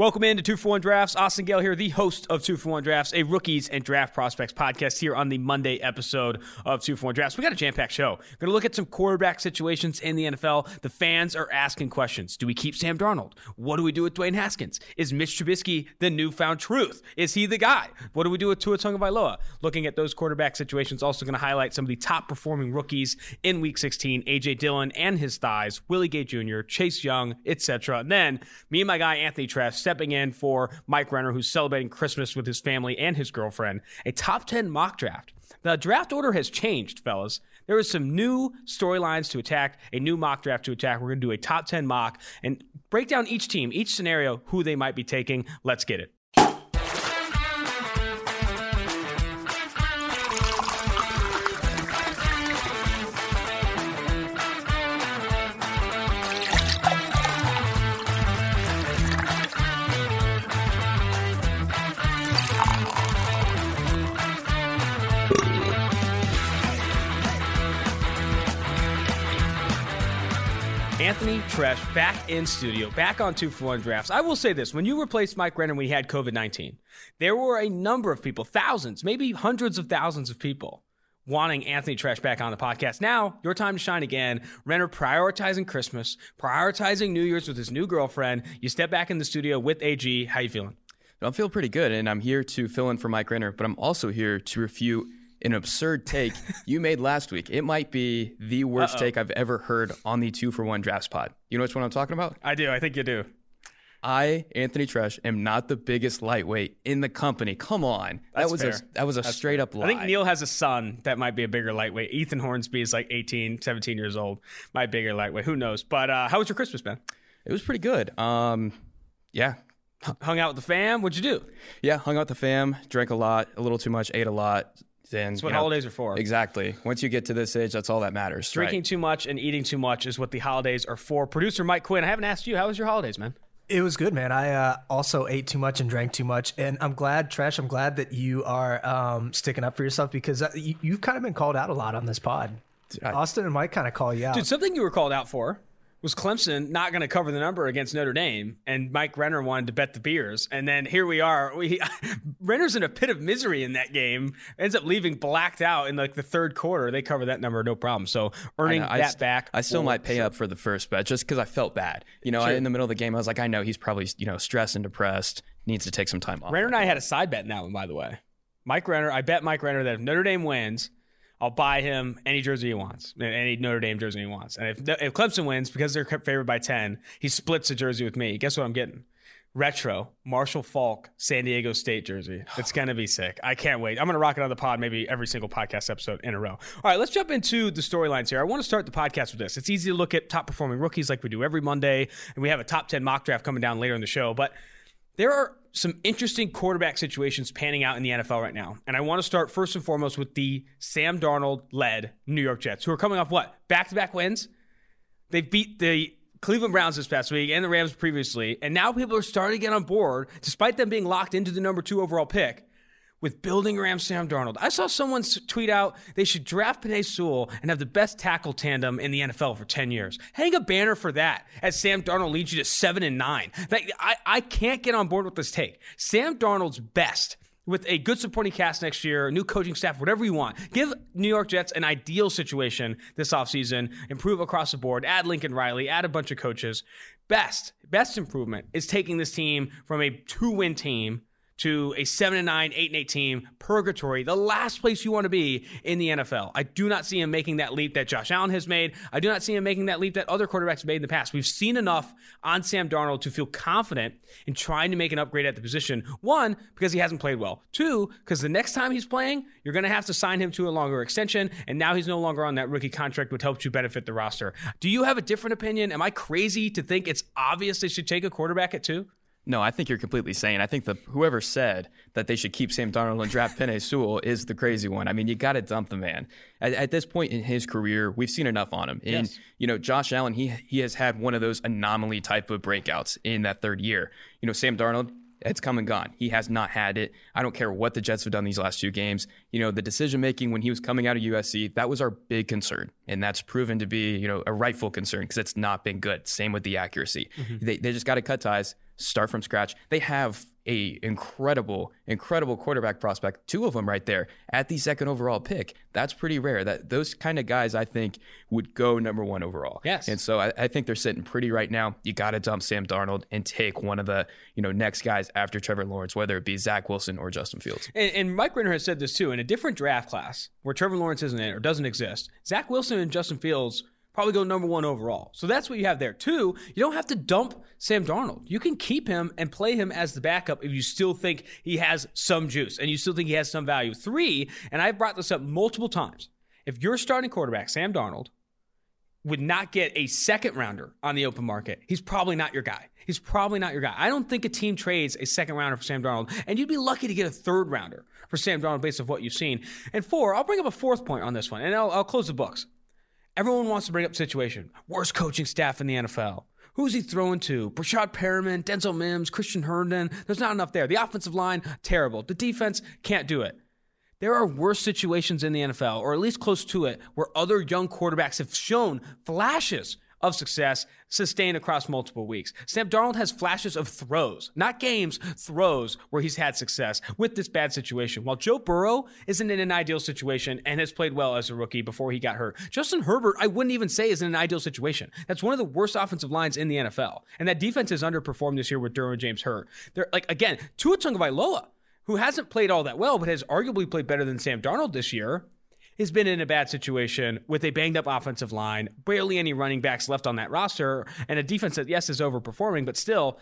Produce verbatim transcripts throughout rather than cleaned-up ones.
Welcome in to two for one Drafts. Austin Gale here, the host of two for one Drafts, a rookies and draft prospects podcast here on the Monday episode of two for one Drafts. We got a jam-packed show. We're going to look at some quarterback situations in the N F L. The fans are asking questions. Do we keep Sam Darnold? What do we do with Dwayne Haskins? Is Mitch Trubisky the newfound truth? Is he the guy? What do we do with Tua Tagovailoa? Looking at those quarterback situations, also going to highlight some of the top-performing rookies in Week sixteen, A J. Dillon and his thighs, Willie Gay Junior, Chase Young, et cetera. And then, me and my guy, Anthony Treash, stepping in for Mike Renner, who's celebrating Christmas with his family and his girlfriend, a top ten mock draft. The draft order has changed, fellas. There is some new storylines to attack, a new mock draft to attack. We're going to do a top ten mock and break down each team, each scenario, who they might be taking. Let's get it. Anthony Treash back in studio, back on two for one Drafts. I will say this. When you replaced Mike Renner when he had covid nineteen, there were a number of people, thousands, maybe hundreds of thousands of people wanting Anthony Treash back on the podcast. Now, your time to shine again. Renner prioritizing Christmas, prioritizing New Year's with his new girlfriend. You step back in the studio with A G. How you feeling? I'm feeling pretty good, and I'm here to fill in for Mike Renner, but I'm also here to refute an absurd take you made last week. It might be the worst Uh-oh. take I've ever heard on the two for one Drafts pod. You know which one I'm talking about? I do. I think you do. I, Anthony Treash, am not the biggest lightweight in the company. Come on. That's that was fair. a that was a That's straight fair. up lie. I think Neil has a son that might be a bigger lightweight. Ethan Hornsby is like eighteen, seventeen years old. My bigger lightweight. Who knows? But uh, how was your Christmas, man? It was pretty good. Um, yeah. H- hung out with the fam. What'd you do? Yeah, hung out with the fam. Drank a lot, a little too much, ate a lot. And, that's what you know, holidays are for. Exactly. Once you get to this age, that's all that matters. Drinking right? too much and eating too much is what the holidays are for. Producer Mike Quinn, I haven't asked you, how was your holidays, man? It was good, man. I uh, also ate too much and drank too much. And I'm glad, Treash, I'm glad that you are um, sticking up for yourself because you, you've kind of been called out a lot on this pod. I, Austin and Mike kind of call you out. Dude, something you were called out for was Clemson not going to cover the number against Notre Dame, and Mike Renner wanted to bet the beers. And then here we are. We Renner's in a pit of misery in that game, ends up leaving blacked out in like the third quarter. They cover that number, no problem. So earning I know, that I st- back. I still might pay sure. up for the first bet just because I felt bad. You know, sure. I, in the middle of the game, I was like, I know he's probably, you know, stressed and depressed, needs to take some time off. Renner and I had a side bet now, by the way. Mike Renner, I bet Mike Renner that if Notre Dame wins, I'll buy him any jersey he wants, any Notre Dame jersey he wants. And if if Clemson wins, because they're favored by ten, he splits a jersey with me. Guess what I'm getting? Retro Marshall Falk San Diego State jersey. It's going to be sick. I can't wait. I'm going to rock it on the pod maybe every single podcast episode in a row. All right, let's jump into the storylines here. I want to start the podcast with this. It's easy to look at top-performing rookies like we do every Monday, and we have a top ten mock draft coming down later in the show. But there are some interesting quarterback situations panning out in the N F L right now. And I want to start first and foremost with the Sam Darnold-led New York Jets, who are coming off what? Back-to-back wins? They beat the Cleveland Browns this past week and the Rams previously. And now people are starting to get on board, despite them being locked into the number two overall pick, with building around Sam Darnold. I saw someone tweet out they should draft Penei Sewell and have the best tackle tandem in the N F L for ten years. Hang a banner for that as Sam Darnold leads you to seven and nine. Like, I, I can't get on board with this take. Sam Darnold's best with a good supporting cast next year, a new coaching staff, whatever you want. Give New York Jets an ideal situation this offseason, improve across the board, add Lincoln Riley, add a bunch of coaches. Best, best improvement is taking this team from a two-win team to a seven and nine, eight and eight team, purgatory, the last place you want to be in the N F L. I do not see him making that leap that Josh Allen has made. I do not see him making that leap that other quarterbacks made in the past. We've seen enough on Sam Darnold to feel confident in trying to make an upgrade at the position. One, because he hasn't played well. Two, because the next time he's playing, you're going to have to sign him to a longer extension, and now he's no longer on that rookie contract, which helps you benefit the roster. Do you have a different opinion? Am I crazy to think it's obvious they should take a quarterback at two? No, I think you're completely sane. I think the whoever said that they should keep Sam Darnold and draft Penei Sewell is the crazy one. I mean, you got to dump the man. At, at this point in his career, we've seen enough on him. And, yes. you know, Josh Allen, he he has had one of those anomaly type of breakouts in that third year. You know, Sam Darnold, it's come and gone. He has not had it. I don't care what the Jets have done these last two games. You know, the decision-making when he was coming out of U S C, that was our big concern. And that's proven to be, you know, a rightful concern because it's not been good. Same with the accuracy. Mm-hmm. They, they just got to cut ties. start from scratch. They have a incredible, incredible quarterback prospect, two of them right there at the second overall pick. That's pretty rare. That those kind of guys, I think, would go number one overall. Yes. And so I, I think they're sitting pretty right now. You got to dump Sam Darnold and take one of the, you know, next guys after Trevor Lawrence, whether it be Zach Wilson or Justin Fields. And, and Mike Renner has said this too, in a different draft class where Trevor Lawrence isn't in or doesn't exist, Zach Wilson and Justin Fields probably go number one overall. So that's what you have there. Two, you don't have to dump Sam Darnold. You can keep him and play him as the backup if you still think he has some juice and you still think he has some value. Three, and I've brought this up multiple times, if your starting quarterback, Sam Darnold, would not get a second rounder on the open market, he's probably not your guy. He's probably not your guy. I don't think a team trades a second rounder for Sam Darnold, and you'd be lucky to get a third rounder for Sam Darnold based on what you've seen. And four, I'll bring up a fourth point on this one, and I'll, I'll close the books. Everyone wants to bring up the situation. Worst coaching staff in the N F L. Who's he throwing to? Brashad Perriman, Denzel Mims, Christian Herndon. There's not enough there. The offensive line, terrible. The defense, can't do it. There are worse situations in the N F L, or at least close to it, where other young quarterbacks have shown flashes of success sustained across multiple weeks. Sam Darnold has flashes of throws, not games, throws where he's had success with this bad situation. While Joe Burrow isn't in an ideal situation and has played well as a rookie before he got hurt, Justin Herbert, I wouldn't even say is in an ideal situation. That's one of the worst offensive lines in the N F L. And that defense has underperformed this year with Derwin James hurt. They're like, again, Tua Tagovailoa, who hasn't played all that well, but has arguably played better than Sam Darnold this year, has been in a bad situation with a banged-up offensive line, barely any running backs left on that roster, and a defense that, yes, is overperforming, but still,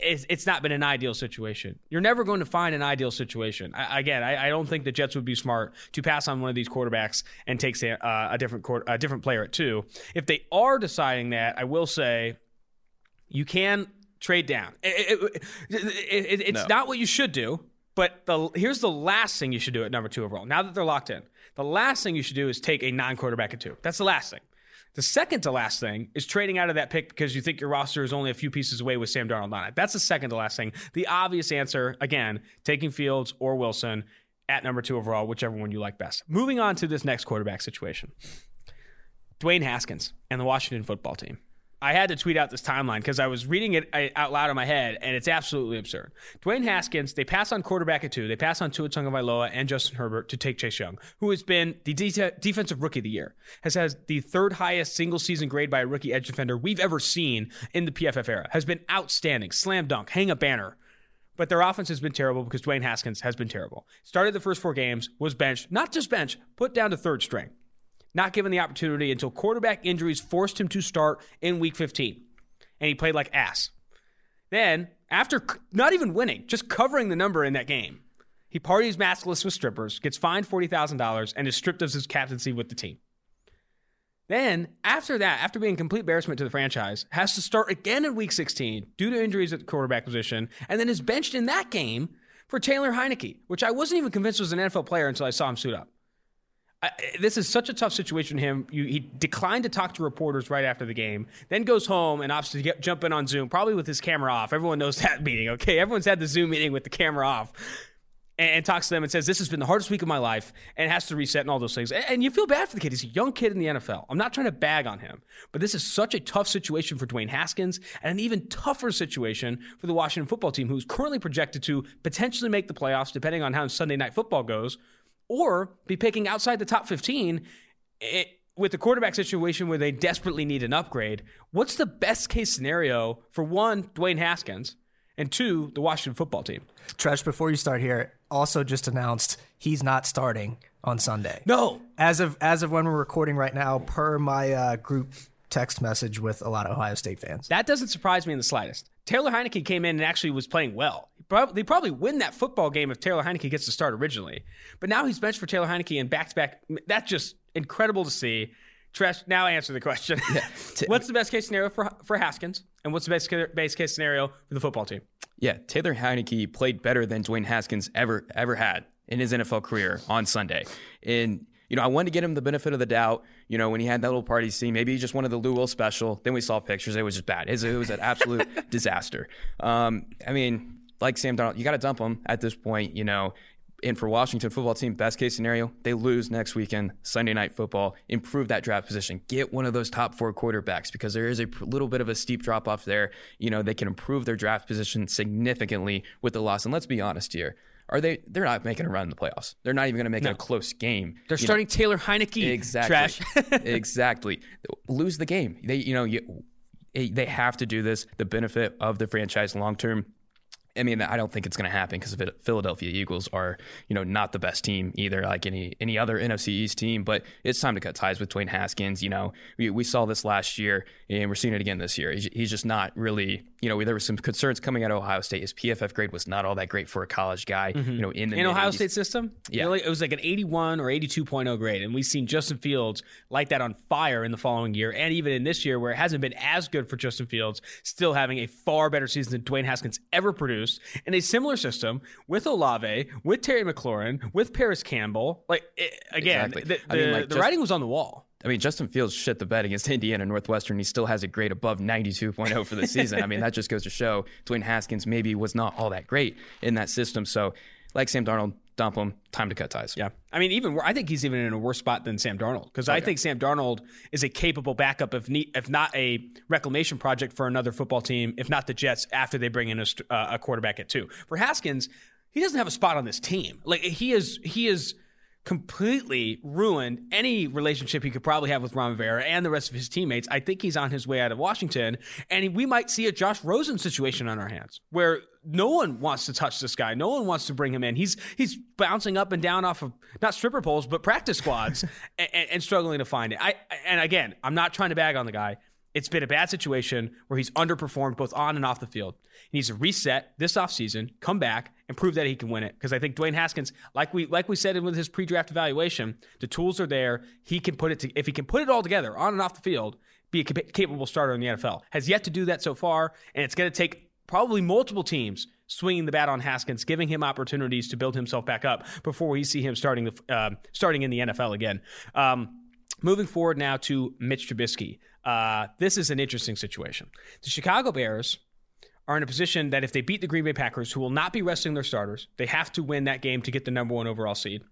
it's not been an ideal situation. You're never going to find an ideal situation. I, again, I, I don't think the Jets would be smart to pass on one of these quarterbacks and take uh, a different court, a different player at two. If they are deciding that, I will say you can trade down. It, it, it, it, it's no. not what you should do, but the, here's the last thing you should do at number two overall, now that they're locked in. The last thing you should do is take a non-quarterback at two. That's the last thing. The second to last thing is trading out of that pick because you think your roster is only a few pieces away with Sam Darnold on it. That's the second to last thing. The obvious answer, again, taking Fields or Wilson at number two overall, whichever one you like best. Moving on to this next quarterback situation. Dwayne Haskins and the Washington football team. I had to tweet out this timeline because I was reading it out loud in my head, and it's absolutely absurd. Dwayne Haskins, they pass on quarterback at two. They pass on Tua Tagovailoa and Justin Herbert to take Chase Young, who has been the de- defensive rookie of the year, has had the third highest single-season grade by a rookie edge defender we've ever seen in the P F F era, has been outstanding, slam dunk, hang a banner. But their offense has been terrible because Dwayne Haskins has been terrible. Started the first four games, was benched, not just benched, put down to third string. Not given the opportunity until quarterback injuries forced him to start in week fifteen. And he played like ass. Then, after not even winning, just covering the number in that game, he parties maskless with strippers, gets fined forty thousand dollars, and is stripped of his captaincy with the team. Then, after that, after being complete embarrassment to the franchise, has to start again in week sixteen due to injuries at the quarterback position, and then is benched in that game for Taylor Heinicke, which I wasn't even convinced was an N F L player until I saw him suit up. I, this is such a tough situation for him. You, he declined to talk to reporters right after the game, then goes home and opts to get, jump in on Zoom, probably with his camera off. Everyone knows that meeting, okay? Everyone's had the Zoom meeting with the camera off, and, and talks to them and says, this has been the hardest week of my life, and has to reset and all those things. And, and you feel bad for the kid. He's a young kid in the N F L. I'm not trying to bag on him, but this is such a tough situation for Dwayne Haskins and an even tougher situation for the Washington football team, who's currently projected to potentially make the playoffs, depending on how Sunday Night Football goes, or be picking outside the top fifteen it, with the quarterback situation where they desperately need an upgrade. What's the best case scenario for, one, Dwayne Haskins, and two, the Washington football team? Treash, before you start here, also just announced he's not starting on Sunday. No. As of as of when we're recording right now, per my uh, group text message with a lot of Ohio State fans. That doesn't surprise me in the slightest. Taylor Heinicke came in and actually was playing well. They probably win that football game if Taylor Heinicke gets to start originally. But now he's benched for Taylor Heinicke and back-to-back. That's just incredible to see. Treash, now answer the question. Yeah. What's the best case scenario for for Haskins? And what's the best base case scenario for the football team? Yeah, Taylor Heinicke played better than Dwayne Haskins ever ever had in his N F L career on Sunday. In You know, I wanted to get him the benefit of the doubt. You know, when he had that little party scene, maybe he just wanted the Lou Will special. Then we saw pictures. It was just bad. It was, it was an absolute disaster. Um, I mean, like Sam Darnold, you got to dump him at this point. You know, And for Washington football team, best case scenario, they lose next weekend, Sunday Night Football, improve that draft position, get one of those top four quarterbacks, because there is a little bit of a steep drop off there. You know, they can improve their draft position significantly with the loss. And let's be honest here. Are they? They're not making a run in the playoffs. They're not even going to make no. it a close game. They're you starting know. Taylor Heinicke. Exactly. Trash. Exactly. Lose the game. They, you know, you, they have to do this. The benefit of the franchise long term. I mean, I don't think it's going to happen because the Philadelphia Eagles are, you know, not the best team either, like any any other N F C East team. But it's time to cut ties with Dwayne Haskins. You know, we, we saw this last year, and we're seeing it again this year. He's, he's just not really, you know, there were some concerns coming out of Ohio State. His P F F grade was not all that great for a college guy. Mm-hmm. You know, in the in mid- Ohio State system, yeah, you know, it was like an eighty-one or eighty-two point oh grade, and we've seen Justin Fields light that on fire in the following year, and even in this year where it hasn't been as good for Justin Fields, still having a far better season than Dwayne Haskins ever produced. In a similar system with Olave, with Terry McLaurin, with Paris Campbell. Like, it, again, exactly. the, the, I mean, like the just, writing was on the wall. I mean, Justin Fields shit the bed against Indiana Northwestern. He still has a grade above ninety-two point oh for the season. I mean, that just goes to show Dwayne Haskins maybe was not all that great in that system. So, like Sam Darnold, dump him. Time to cut ties. Yeah. I mean, even I think he's even in a worse spot than Sam Darnold, because oh, I yeah. think Sam Darnold is a capable backup, if need, if not a reclamation project for another football team, if not the Jets, after they bring in a, uh, a quarterback at two. For Haskins, he doesn't have a spot on this team. Like he is, he is completely ruined any relationship he could probably have with Ron Rivera and the rest of his teammates. I think he's on his way out of Washington, and we might see a Josh Rosen situation on our hands where no one wants to touch this guy. No one wants to bring him in. He's he's bouncing up and down off of not stripper poles, but practice squads and, and struggling to find it. I And again, I'm not trying to bag on the guy. It's been a bad situation where he's underperformed both on and off the field. He needs to reset this offseason, come back, and prove that he can win it. Because I think Dwayne Haskins, like we like we said with his pre-draft evaluation, the tools are there. He can put it to, if he can put it all together on and off the field, be a capable starter in the N F L. Has yet to do that so far, and it's going to take probably multiple teams swinging the bat on Haskins, giving him opportunities to build himself back up before we see him starting the uh, starting in the N F L again. Um, moving forward now to Mitch Trubisky. Uh, this is an interesting situation. The Chicago Bears are in a position that if they beat the Green Bay Packers, who will not be resting their starters, they have to win that game to get the number one overall seed.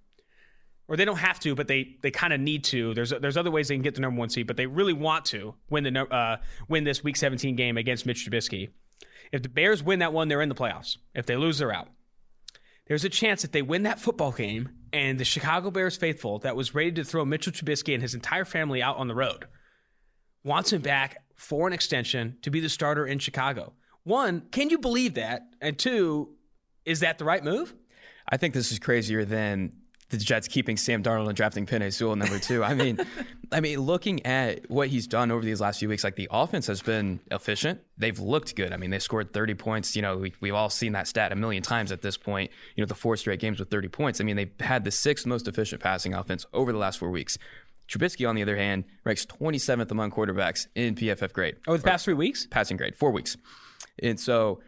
Or they don't have to, but they they kind of need to. There's there's other ways they can get the number one seed, but they really want to win the uh, win this Week seventeen game against Mitch Trubisky. If the Bears win that one, they're in the playoffs. If they lose, they're out. There's a chance that they win that football game, and the Chicago Bears faithful that was ready to throw Mitchell Trubisky and his entire family out on the road wants him back for an extension to be the starter in Chicago. One, can you believe that? And two, is that the right move? I think this is crazier than the Jets keeping Sam Darnold and drafting Penei Sewell number two. I mean, I mean, looking at what he's done over these last few weeks, like the offense has been efficient. They've looked good. I mean, they scored thirty points. You know, we, we've all seen that stat a million times at this point. You know, the four straight games with thirty points. I mean, they've had the sixth most efficient passing offense over the last four weeks. Trubisky, on the other hand, ranks twenty-seventh among quarterbacks in P F F grade. Over the past three weeks? Passing grade, four weeks. And so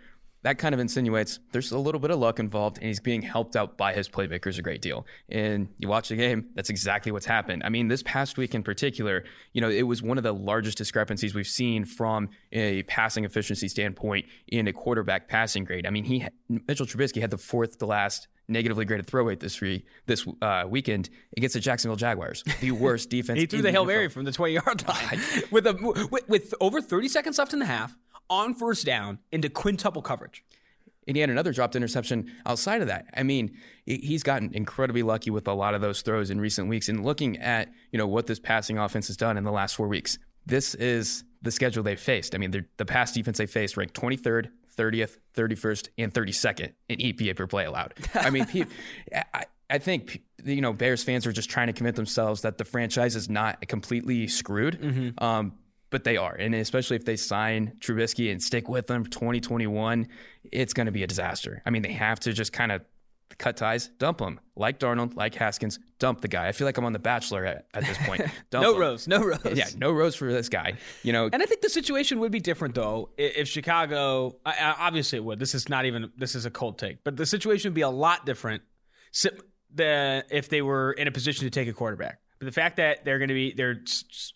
that kind of insinuates there's a little bit of luck involved, and he's being helped out by his playmakers a great deal. And you watch the game, that's exactly what's happened. I mean, this past week in particular, you know, it was one of the largest discrepancies we've seen from a passing efficiency standpoint in a quarterback passing grade. I mean, he Mitchell Trubisky had the fourth to last negatively graded throw rate this free, this uh, weekend against the Jacksonville Jaguars, the worst defense. He threw the Hail Mary from the twenty-yard line with a with, with over thirty seconds left in the half on first down into quintuple coverage. And he had another dropped interception outside of that. I mean, he's gotten incredibly lucky with a lot of those throws in recent weeks. And looking at, you know, what this passing offense has done in the last four weeks, this is the schedule they faced. I mean, the past defense they faced ranked twenty-third, thirtieth, thirty-first, and thirty-second in E P A per play allowed. I mean, people, I, I think, you know, Bears fans are just trying to convince themselves that the franchise is not completely screwed. Mm-hmm. Um, but they are, and especially if they sign Trubisky and stick with him twenty twenty-one, it's going to be a disaster. I mean, they have to just kind of cut ties, dump him. Like Darnold, like Haskins, dump the guy. I feel like I'm on The Bachelor at, at this point. Dump no him. Rose, no rose. Yeah, no rose for this guy. You know, and I think the situation would be different though if Chicago. I, I, obviously, it would. This is not even. This is a cold take, but the situation would be a lot different than if they were in a position to take a quarterback. But the fact that they're going to be, they're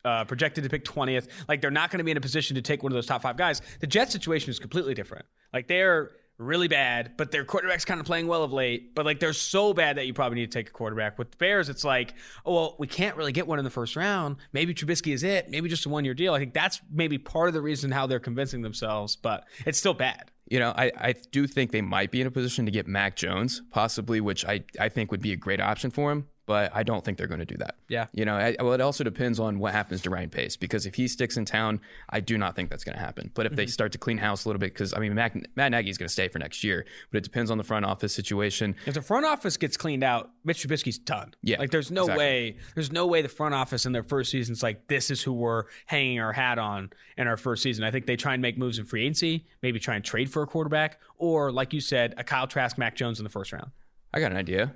uh, projected to pick twentieth, like they're not going to be in a position to take one of those top five guys. The Jets situation is completely different. Like they're really bad, but their quarterback's kind of playing well of late, but like they're so bad that you probably need to take a quarterback. With the Bears, it's like, oh, well, we can't really get one in the first round. Maybe Trubisky is it. Maybe just a one-year deal. I think that's maybe part of the reason how they're convincing themselves, but it's still bad. You know, I, I do think they might be in a position to get Mac Jones, possibly, which I, I think would be a great option for him. But I don't think they're going to do that. Yeah. You know, I, well, it also depends on what happens to Ryan Pace, because if he sticks in town, I do not think that's going to happen. But if mm-hmm. they start to clean house a little bit, because, I mean, Mac, Matt Nagy is going to stay for next year, but it depends on the front office situation. If the front office gets cleaned out, Mitch Trubisky's done. Yeah. Like, there's no exactly. way, there's no way the front office in their first season is like, this is who we're hanging our hat on in our first season. I think they try and make moves in free agency, maybe try and trade for a quarterback, or, like you said, a Kyle Trask, Mac Jones in the first round. I got an idea.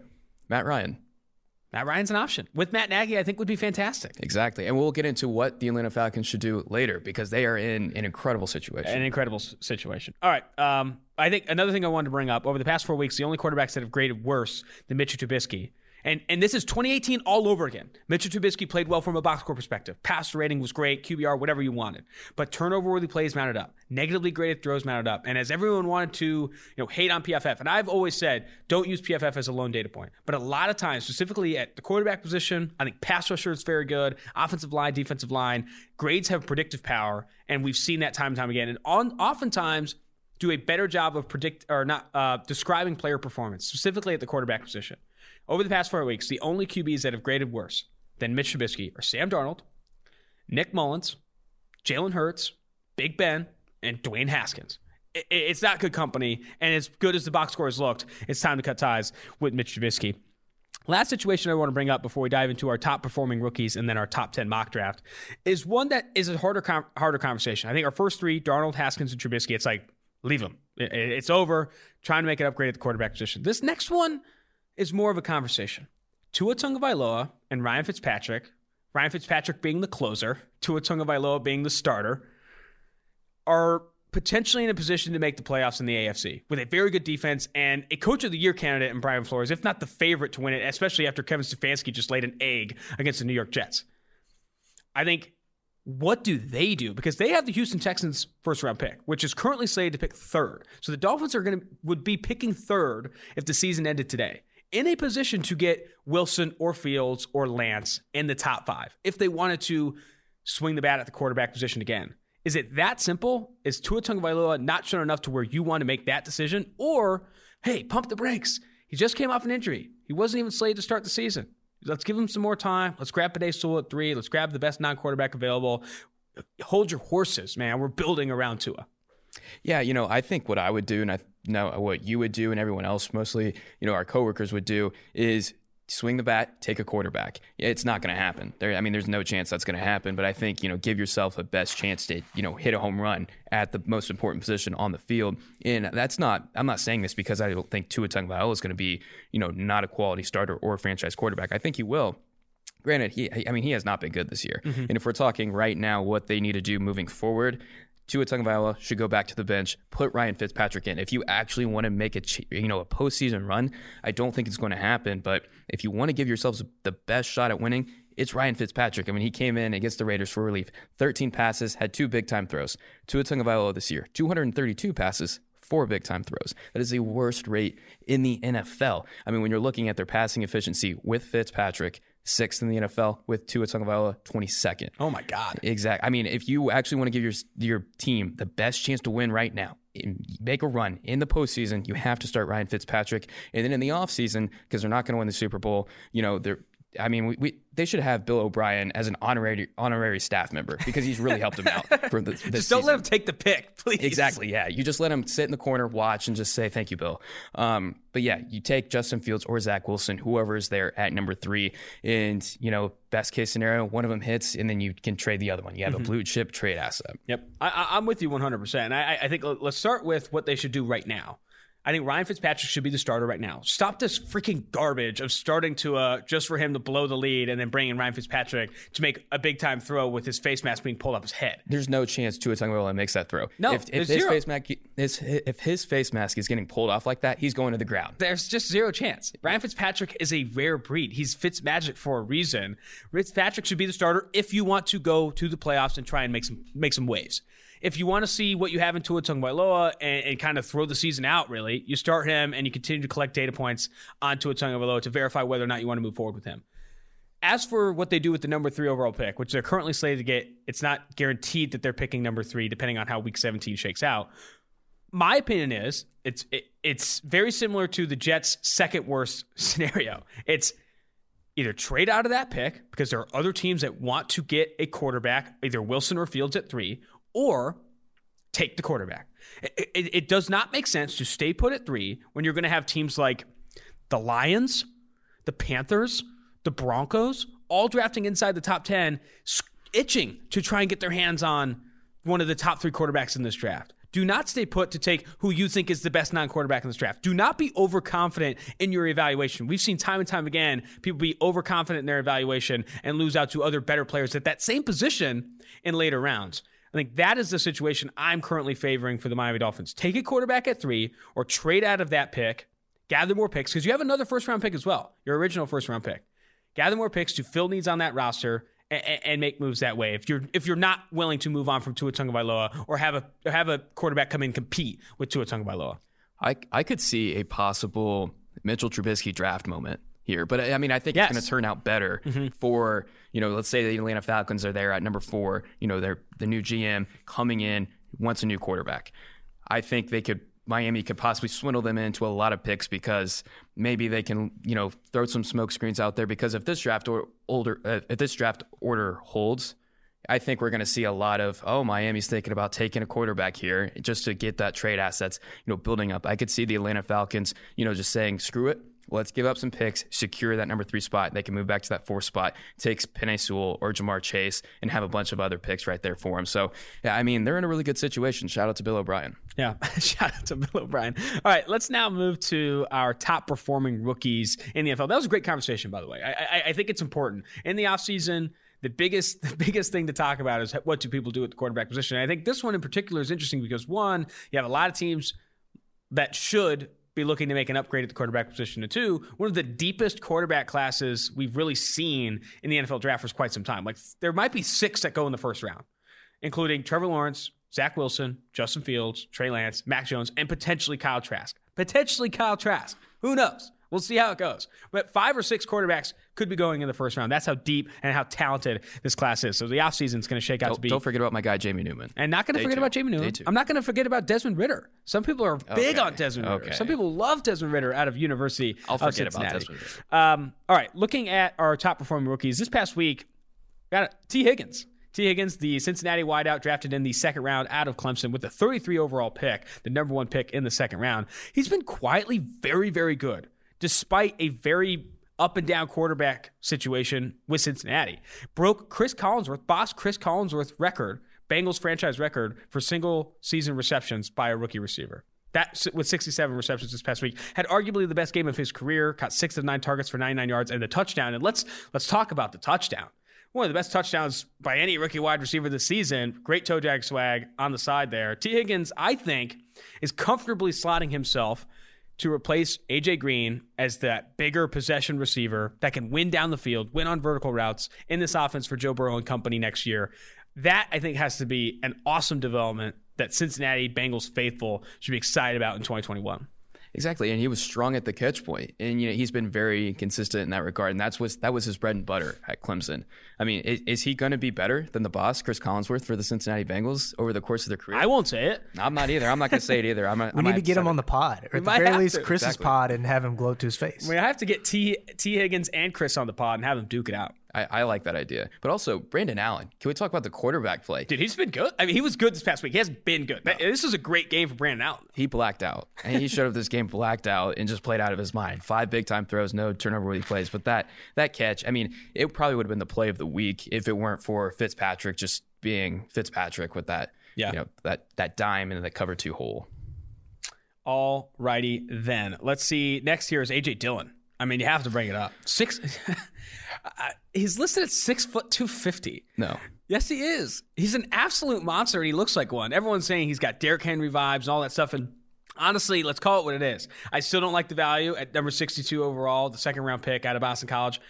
Matt Ryan. Matt Ryan's an option. With Matt Nagy, I think would be fantastic. Exactly. And we'll get into what the Atlanta Falcons should do later, because they are in an incredible situation. An incredible situation. All right. Um, I think another thing I wanted to bring up, over the past four weeks, the only quarterbacks that have graded worse than Mitch Trubisky, and and this is twenty eighteen all over again. Mitch Trubisky played well from a box score perspective. Passer rating was great, Q B R, whatever you wanted. But turnover-worthy plays mounted up. Negatively graded throws mounted up. And as everyone wanted to, you know, hate on P F F, and I've always said, don't use P F F as a lone data point. But a lot of times, specifically at the quarterback position, I think pass rusher is very good, offensive line, defensive line. Grades have predictive power, and we've seen that time and time again. And on, oftentimes, do a better job of predict or not uh, describing player performance, specifically at the quarterback position. Over the past four weeks, the only Q Bs that have graded worse than Mitch Trubisky are Sam Darnold, Nick Mullins, Jalen Hurts, Big Ben, and Dwayne Haskins. It's not good company, and as good as the box scores looked, it's time to cut ties with Mitch Trubisky. Last situation I want to bring up before we dive into our top-performing rookies and then our top ten mock draft is one that is a harder, com- harder conversation. I think our first three, Darnold, Haskins, and Trubisky, it's like, leave them. It's over. Trying to make an upgrade at the quarterback position. This next one is more of a conversation. Tua Tagovailoa and Ryan Fitzpatrick, Ryan Fitzpatrick being the closer, Tua Tagovailoa being the starter, are potentially in a position to make the playoffs in the A F C with a very good defense and a coach of the year candidate in Brian Flores, if not the favorite to win it, especially after Kevin Stefanski just laid an egg against the New York Jets. I think, what do they do? Because they have the Houston Texans first round pick, which is currently slated to pick third. So the Dolphins are going to would be picking third if the season ended today, in a position to get Wilson or Fields or Lance in the top five if they wanted to swing the bat at the quarterback position again. Is it that simple? Is Tua Tagovailoa not shown enough to where you want to make that decision? Or, hey, pump the brakes. He just came off an injury. He wasn't even slated to start the season. Let's give him some more time. Let's grab Penei Sewell at three. Let's grab the best non-quarterback available. Hold your horses, man. We're building around Tua. Yeah, you know, I think what I would do, and I know what you would do, and everyone else, mostly, you know, our coworkers would do, is swing the bat, take a quarterback. It's not going to happen. There, I mean, there's no chance that's going to happen. But I think, you know, give yourself a best chance to, you know, hit a home run at the most important position on the field. And that's not, I'm not saying this because I don't think Tua Tagovailoa is going to be, you know, not a quality starter or a franchise quarterback. I think he will. Granted, he, I mean, he has not been good this year. Mm-hmm. And if we're talking right now, what they need to do moving forward, Tua Tagovailoa should go back to the bench, put Ryan Fitzpatrick in. If you actually want to make a, you know, a postseason run, I don't think it's going to happen. But if you want to give yourselves the best shot at winning, it's Ryan Fitzpatrick. I mean, he came in against the Raiders for relief. thirteen passes, had two big-time throws. Tua Tagovailoa this year, two hundred thirty-two passes, four big-time throws. That is the worst rate in the N F L. I mean, when you're looking at their passing efficiency with Fitzpatrick, sixth in the N F L, with Tua Tagovailoa twenty-second. Oh my God. Exactly. I mean, if you actually want to give your your team the best chance to win right now, make a run in the postseason, you have to start Ryan Fitzpatrick. And then in the offseason, because they're not going to win the Super Bowl, you know, they're, I mean, we, we they should have Bill O'Brien as an honorary honorary staff member, because he's really helped them out for the, this season. Just don't let him take the pick, please. Exactly, yeah. You just let him sit in the corner, watch, and just say, thank you, Bill. Um, but, yeah, you take Justin Fields or Zach Wilson, whoever is there at number three, and, you know, best-case scenario, one of them hits, and then you can trade the other one. You have mm-hmm. a blue-chip trade asset. Yep. I, I'm with you one hundred percent. I, I think let's start with what they should do right now. I think Ryan Fitzpatrick should be the starter right now. Stop this freaking garbage of starting to uh, just for him to blow the lead and then bring in Ryan Fitzpatrick to make a big-time throw with his face mask being pulled up his head. There's no chance Tua Tagovailoa makes that throw. No, if, if, his face mask, if his face mask is getting pulled off like that, he's going to the ground. There's just zero chance. Ryan Fitzpatrick is a rare breed. He's Fitzmagic for a reason. Fitzpatrick should be the starter if you want to go to the playoffs and try and make some make some waves. if you want to see what you have in Tua Tagovailoa and, and kind of throw the season out, really, you start him and you continue to collect data points on Tua Tagovailoa to verify whether or not you want to move forward with him. As for what they do with the number three overall pick, which they're currently slated to get, it's not guaranteed that they're picking number three, depending on how week seventeen shakes out. My opinion is it's it, it's very similar to the Jets' second worst scenario. It's either trade out of that pick because there are other teams that want to get a quarterback, either Wilson or Fields at three, or take the quarterback. It, it, it does not make sense to stay put at three when you're going to have teams like the Lions, the Panthers, the Broncos, all drafting inside the top ten, itching to try and get their hands on one of the top three quarterbacks in this draft. Do not stay put to take who you think is the best non-quarterback in this draft. Do not be overconfident in your evaluation. We've seen time and time again people be overconfident in their evaluation and lose out to other better players at that same position in later rounds. I think that is the situation I'm currently favoring for the Miami Dolphins. Take a quarterback at three or trade out of that pick, gather more picks, because you have another first-round pick as well, your original first-round pick. Gather more picks to fill needs on that roster and, and make moves that way. If you're if you're not willing to move on from Tua Tagovailoa or have a or have a quarterback come in and compete with Tua Tagovailoa, I I could see a possible Mitchell Trubisky draft moment here. But I mean, I think yes. It's going to turn out better mm-hmm. for, you know, let's say the Atlanta Falcons are there at number four. You know, they're the new G M coming in, wants a new quarterback. I think they could. Miami could possibly swindle them into a lot of picks because maybe they can, you know, throw some smoke screens out there. Because if this draft or older, uh, if this draft order holds, I think we're going to see a lot of oh, Miami's thinking about taking a quarterback here just to get that trade assets, you know, building up. I could see the Atlanta Falcons, you know, just saying screw it, let's give up some picks, secure that number three spot. They can move back to that four spot, takes Penei Sewell or Ja'Marr Chase, and have a bunch of other picks right there for them. So, yeah, I mean, they're in a really good situation. Shout out to Bill O'Brien. Yeah, shout out to Bill O'Brien. All right, let's now move to our top-performing rookies in the N F L. That was a great conversation, by the way. I, I, I think it's important. In the offseason, the biggest the biggest thing to talk about is what do people do at the quarterback position. And I think this one in particular is interesting because, one, you have a lot of teams that should – be looking to make an upgrade at the quarterback position. And two, one of the deepest quarterback classes we've really seen in the N F L draft for quite some time. Like there might be six that go in the first round, including Trevor Lawrence, Zach Wilson, Justin Fields, Trey Lance, Mac Jones, and potentially Kyle Trask. Potentially Kyle Trask. Who knows? We'll see how it goes. But five or six quarterbacks could be going in the first round. That's how deep and how talented this class is. So the offseason is going to shake out don't, to be. Don't forget about my guy, Jamie Newman. And not going to forget two. about Jamie Newman. I'm not going to forget about Desmond Ridder. Some people are okay. big on Desmond Ridder. Okay. Some people love Desmond Ridder out of University I'll of Cincinnati. I'll forget about Desmond Ridder. Um, all right, looking at our top-performing rookies, this past week, got T. Higgins. T. Higgins, the Cincinnati wideout drafted in the second round out of Clemson with a thirty-three overall pick, the number one pick in the second round. He's been quietly very, very good, despite a very up-and-down quarterback situation with Cincinnati. Broke Chris Collinsworth, boss Chris Collinsworth record, Bengals franchise record for single-season receptions by a rookie receiver. That, with sixty-seven receptions this past week, had arguably the best game of his career, caught six of nine targets for ninety-nine yards and the touchdown. And let's let's talk about the touchdown. One of the best touchdowns by any rookie wide receiver this season. Great toe drag swag on the side there. T. Higgins, I think, is comfortably slotting himself to replace A J. Green as that bigger possession receiver that can win down the field, win on vertical routes in this offense for Joe Burrow and company next year. That, I think, has to be an awesome development that Cincinnati Bengals faithful should be excited about in twenty twenty-one. Exactly, and he was strong at the catch point, and you know he's been very consistent in that regard, and that's was that was his bread and butter at Clemson. I mean, is, is he going to be better than the boss, Chris Collinsworth, for the Cincinnati Bengals over the course of their career? I won't say it. I'm not either. I'm not going to say it either. I'm. A, we I'm need to get him on the pod, or at the very least, to. Chris's exactly. pod, and have him gloat to his face. I mean, I have to get T. T. Higgins and Chris on the pod and have them duke it out. I, I like that idea. But also, Brandon Allen. Can we talk about the quarterback play? Dude, he's been good. I mean, he was good this past week. He has been good. No. This is a great game for Brandon Allen. He blacked out. And he showed up this game blacked out and just played out of his mind. Five big-time throws, no turnover worthy plays. But that that catch, I mean, it probably would have been the play of the week if it weren't for Fitzpatrick just being Fitzpatrick with that, yeah. you know, that, that dime into the cover two hole. All righty then. Let's see. Next here is A J. Dillon. I mean, you have to bring it up. Six. uh, he's listed at six foot two fifty. No. Yes, he is. He's an absolute monster, and he looks like one. Everyone's saying he's got Derrick Henry vibes and all that stuff. And honestly, let's call it what it is. I still don't like the value at number sixty-two overall, the second round pick out of Boston College,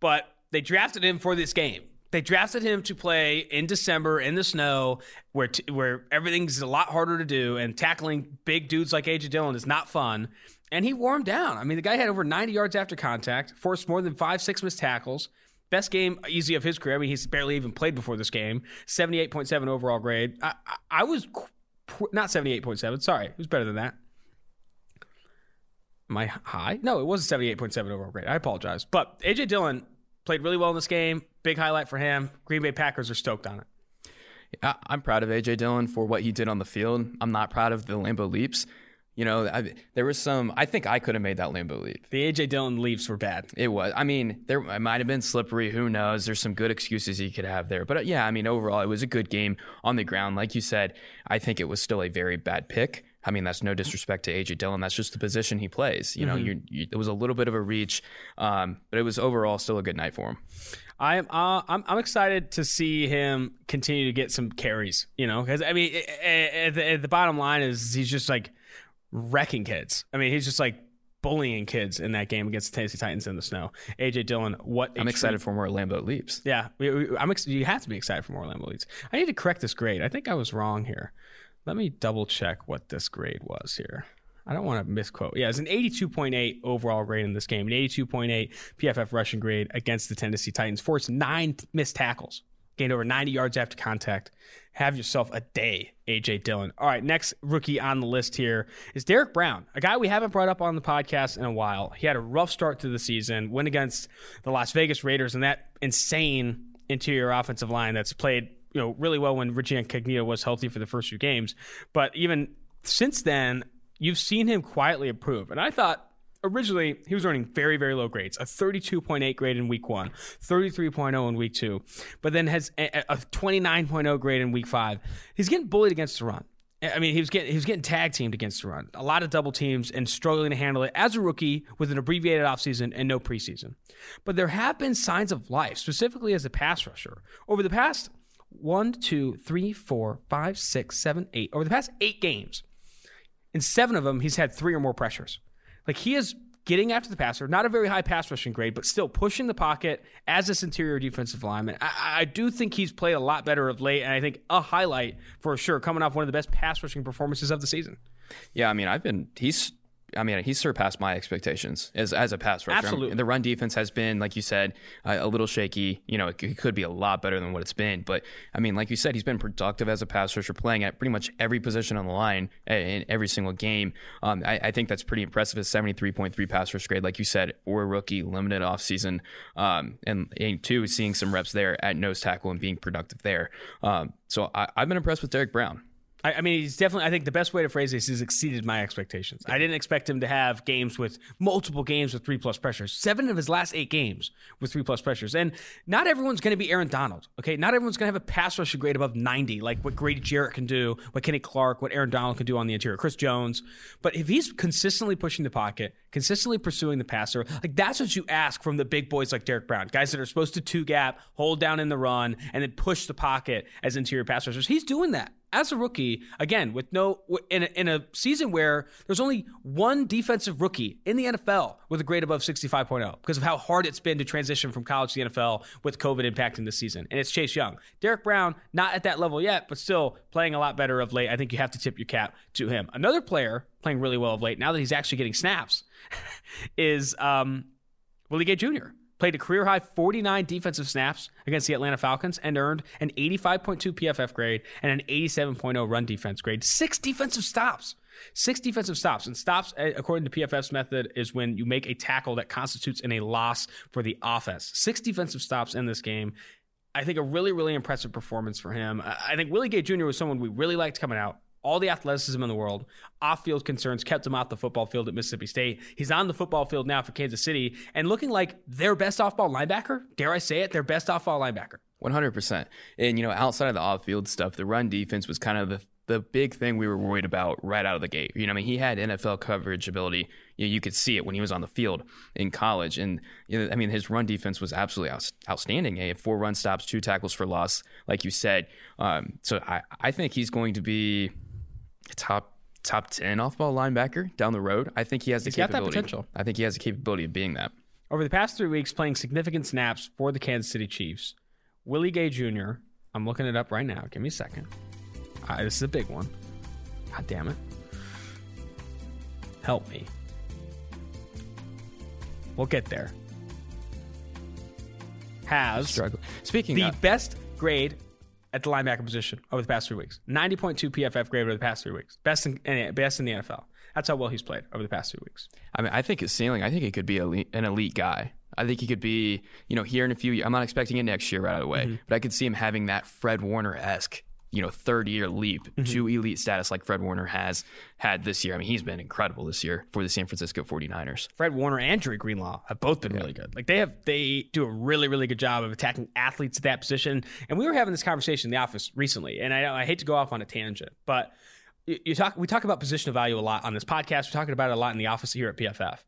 but they drafted him for this game. They drafted him to play in December in the snow where t- where everything's a lot harder to do, and tackling big dudes like A J. Dillon is not fun. And he wore him down. I mean, the guy had over ninety yards after contact, forced more than five, six missed tackles. Best game easy of his career. I mean, he's barely even played before this game. seventy-eight point seven overall grade. I, I, I was qu- not seventy-eight point seven. Sorry, it was better than that. Am I high? No, it wasn't seventy-eight point seven overall grade. I apologize. But A J. Dillon played really well in this game. Big highlight for him. Green Bay Packers are stoked on it. Yeah, I'm proud of A J. Dillon for what he did on the field. I'm not proud of the Lambeau leaps. You know, I, there was some, I think I could have made that Lambeau leap. The A J. Dillon leaps were bad. It was. I mean, there it might have been slippery. Who knows? There's some good excuses he could have there. But yeah, I mean, overall, it was a good game on the ground. Like you said, I think it was still a very bad pick. I mean, that's no disrespect to A J. Dillon. That's just the position he plays. You know, mm-hmm. you, you, it was a little bit of a reach, um, but it was overall still a good night for him. I am, uh, I'm, I'm excited to see him continue to get some carries, you know, because, I mean, at the, at the bottom line is he's just like wrecking kids. I mean, he's just like bullying kids in that game against the Tennessee Titans in the snow. A J. Dillon, what I'm excited treat. for more Lambeau leaps. Yeah, we, we, I'm ex- you have to be excited for more Lambeau leaps. I need to correct this grade. I think I was wrong here. Let me double check what this grade was here. I don't want to misquote. Yeah, it's an eighty-two point eight overall grade in this game, an eighty-two point eight P F F rushing grade against the Tennessee Titans. Forced nine missed tackles, gained over ninety yards after contact. Have yourself a day, A J. Dillon. All right, next rookie on the list here is Derek Brown, a guy we haven't brought up on the podcast in a while. He had a rough start to the season, went against the Las Vegas Raiders and that insane interior offensive line that's played you know, really well when Richie Incognito was healthy for the first few games. But even since then, you've seen him quietly improve. And I thought originally he was earning very, very low grades, a thirty-two point eight grade in week one, thirty-three point oh in week two, but then has a, a twenty-nine point oh grade in week five. He's getting bullied against the run. I mean, he was getting he was getting tag teamed against the run, a lot of double teams and struggling to handle it as a rookie with an abbreviated offseason and no preseason. But there have been signs of life, specifically as a pass rusher. Over the past One, two, three, four, five, six, seven, eight. Over the past eight games, in seven of them, he's had three or more pressures. Like, he is getting after the passer, not a very high pass rushing grade, but still pushing the pocket as this interior defensive lineman. I, I do think he's played a lot better of late, and I think a highlight for sure, coming off one of the best pass rushing performances of the season. Yeah, I mean, I've been – he's – I mean, he surpassed my expectations as as a pass rusher. Absolutely. I mean, the run defense has been, like you said, uh, a little shaky. You know, it, it could be a lot better than what it's been. But, I mean, like you said, he's been productive as a pass rusher, playing at pretty much every position on the line in every single game. Um, I, I think that's pretty impressive. A seventy-three point three pass rush grade, like you said, for a rookie, limited offseason. Um, and, and, two, seeing some reps there at nose tackle and being productive there. Um, so I, I've been impressed with Derek Brown. I mean, he's definitely, I think the best way to phrase this is exceeded my expectations. I didn't expect him to have games with multiple games with three-plus pressures. Seven of his last eight games with three-plus pressures. And not everyone's going to be Aaron Donald, okay? Not everyone's going to have a pass rush grade above ninety, like what Grady Jarrett can do, what Kenny Clark, what Aaron Donald can do on the interior, Chris Jones. But if he's consistently pushing the pocket, consistently pursuing the passer, like that's what you ask from the big boys like Derek Brown, guys that are supposed to two-gap, hold down in the run, and then push the pocket as interior pass rushers. He's doing that. As a rookie, again, with no in a, in a season where there's only one defensive rookie in the N F L with a grade above sixty-five point oh because of how hard it's been to transition from college to the N F L with COVID impacting the season. And it's Chase Young. Derek Brown, not at that level yet, but still playing a lot better of late. I think you have to tip your cap to him. Another player playing really well of late, now that he's actually getting snaps, is um, Willie Gay Junior Played a career-high forty-nine defensive snaps against the Atlanta Falcons and earned an eighty-five point two P F F grade and an eighty-seven point oh run defense grade. Six defensive stops. Six defensive stops. And stops, according to P F F's method, is when you make a tackle that constitutes in a loss for the offense. Six defensive stops in this game. I think a really, really impressive performance for him. I think Willie Gay Junior was someone we really liked coming out. All the athleticism in the world. Off-field concerns kept him off the football field at Mississippi State. He's on the football field now for Kansas City and looking like their best off-ball linebacker. Dare I say it? Their best off-ball linebacker. one hundred percent. And, you know, outside of the off-field stuff, the run defense was kind of the the big thing we were worried about right out of the gate. You know, I mean, he had N F L coverage ability. You know, you could see it when he was on the field in college. And, you know, I mean, his run defense was absolutely out- outstanding. He had four run stops, two tackles for loss, like you said. Um, so I, I think he's going to be top top ten off-ball linebacker down the road. I think he has the He's capability. Got that potential. I think he has the capability of being that. Over the past three weeks, playing significant snaps for the Kansas City Chiefs, Willie Gay Junior I'm looking it up right now. Give me a second. Uh, this is a big one. God damn it. Help me. We'll get there. Has Struggling. Speaking the of. best grade at the linebacker position over the past three weeks. ninety point two P F F grade over the past three weeks. Best in, best in the N F L. That's how well he's played over the past three weeks. I mean, I think his ceiling, I think he could be elite, an elite guy. I think he could be, you know, here in a few years. I'm not expecting it next year right out of the way, mm-hmm. but I could see him having that Fred Warner-esque, you know, third-year leap mm-hmm. to elite status like Fred Warner has had this year. I mean, he's been incredible this year for the San Francisco 49ers. Fred Warner and Jerry Greenlaw have both been yeah. really good. Like, they have, they do a really, really good job of attacking athletes at that position. And we were having this conversation in the office recently, and I, I hate to go off on a tangent, but you talk. we talk about positional value a lot on this podcast. We're talking about it a lot in the office here at P F F.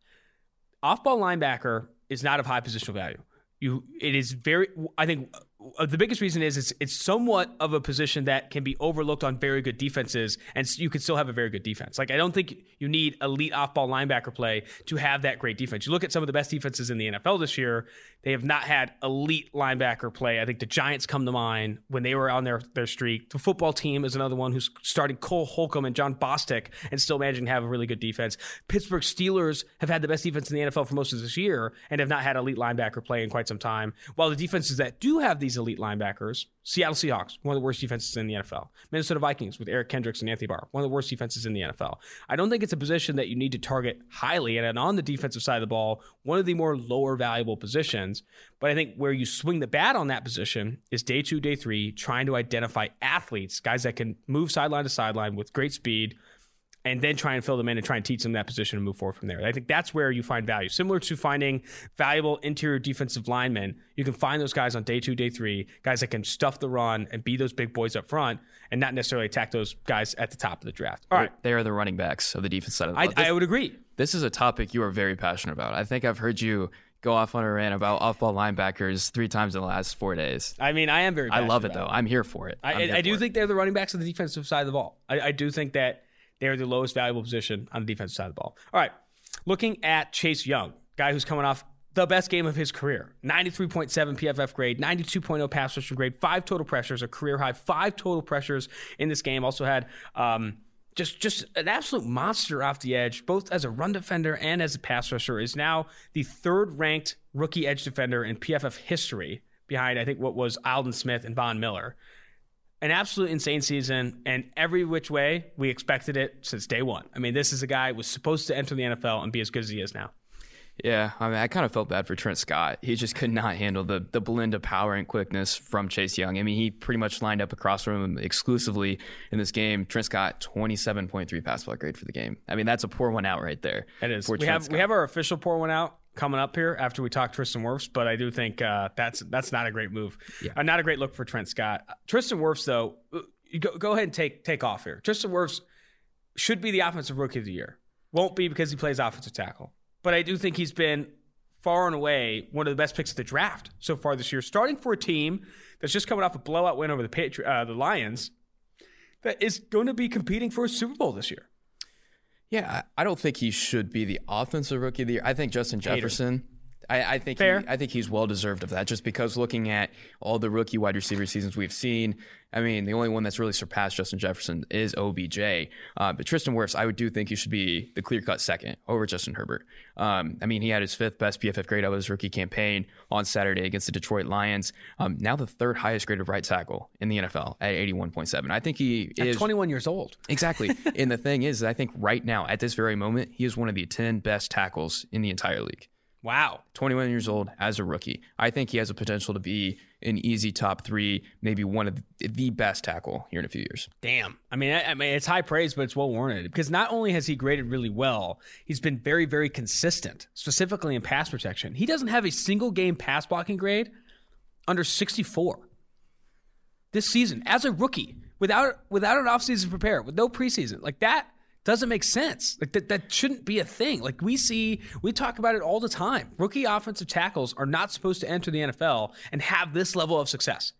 Off-ball linebacker is not of high positional value. You, it is very, I think uh, the biggest reason is it's, it's somewhat of a position that can be overlooked on very good defenses, and you can still have a very good defense. Like, I don't think you need elite off-ball linebacker play to have that great defense. You look at some of the best defenses in the N F L this year, they have not had elite linebacker play. I think the Giants come to mind when they were on their, their streak. The football team is another one who's starting Cole Holcomb and John Bostic and still managing to have a really good defense. Pittsburgh Steelers have had the best defense in the N F L for most of this year and have not had elite linebacker play in quite some time. While the defenses that do have these elite linebackers, Seattle Seahawks, one of the worst defenses in the N F L. Minnesota Vikings with Eric Kendricks and Anthony Barr, one of the worst defenses in the N F L. I don't think it's a position that you need to target highly, and on the defensive side of the ball, one of the more lower valuable positions. But I think where you swing the bat on that position is day two, day three, trying to identify athletes, guys that can move sideline to sideline with great speed, and then try and fill them in and try and teach them that position and move forward from there. I think that's where you find value. Similar to finding valuable interior defensive linemen, you can find those guys on day two, day three, guys that can stuff the run and be those big boys up front and not necessarily attack those guys at the top of the draft. All right. They are the running backs of the defense side of the ball. I, this, I would agree. This is a topic you are very passionate about. I think I've heard you go off on a rant about off-ball linebackers three times in the last four days. I mean, I am very passionate I love it, though. It. I'm here for it. I, I, I do think it. they're the running backs of the defensive side of the ball. I, I do think that they're the lowest valuable position on the defensive side of the ball. All right, looking at Chase Young, guy who's coming off the best game of his career. ninety-three point seven P F F grade, ninety-two point oh pass rushing grade, five total pressures, a career high, five total pressures in this game. Also had um, just, just an absolute monster off the edge, both as a run defender and as a pass rusher. Is now the third-ranked rookie edge defender in P F F history behind, I think, what was Aldon Smith and Von Miller. An absolute insane season, and every which way we expected it since day one. I mean, this is a guy who was supposed to enter the N F L and be as good as he is now. Yeah, I mean, I kind of felt bad for Trent Scott. He just could not handle the the blend of power and quickness from Chase Young. I mean, he pretty much lined up across from him exclusively in this game. Trent Scott, twenty-seven point three pass block grade for the game. I mean, that's a poor one out right there. It is. We have, we have our official poor one out coming up here after we talk Tristan Wirfs, but I do think uh, that's that's not a great move. Yeah. Uh, not a great look for Trent Scott. Tristan Wirfs, though, go, go ahead and take take off here. Tristan Wirfs should be the offensive rookie of the year. Won't be because he plays offensive tackle. But I do think he's been far and away one of the best picks of the draft so far this year, starting for a team that's just coming off a blowout win over the Patri- uh, the Lions that is going to be competing for a Super Bowl this year. Yeah, I don't think he should be the offensive rookie of the year. I think Justin Jefferson, I, I think he, I think he's well-deserved of that just because looking at all the rookie wide receiver seasons we've seen, I mean, the only one that's really surpassed Justin Jefferson is O B J. Uh, but Tristan Wirfs, I would do think he should be the clear-cut second over Justin Herbert. Um, I mean, he had his fifth best P F F grade of his rookie campaign on Saturday against the Detroit Lions. Um, now the third highest graded right tackle in the N F L at eighty-one point seven. I think he is... At twenty-one years old. Exactly. And the thing is, I think right now, at this very moment, he is one of the ten best tackles in the entire league. Wow. twenty-one years old as a rookie. I think he has a potential to be an easy top three, maybe one of the best tackle here in a few years. Damn. I mean, I, I mean, it's high praise, but it's well warranted because not only has he graded really well, he's been very, very consistent, specifically in pass protection. He doesn't have a single game pass blocking grade under sixty-four this season as a rookie without, without an offseason prepare, with no preseason like that. Doesn't make sense. Like that, that shouldn't be a thing. Like we see, we talk about it all the time. Rookie offensive tackles are not supposed to enter the N F L and have this level of success.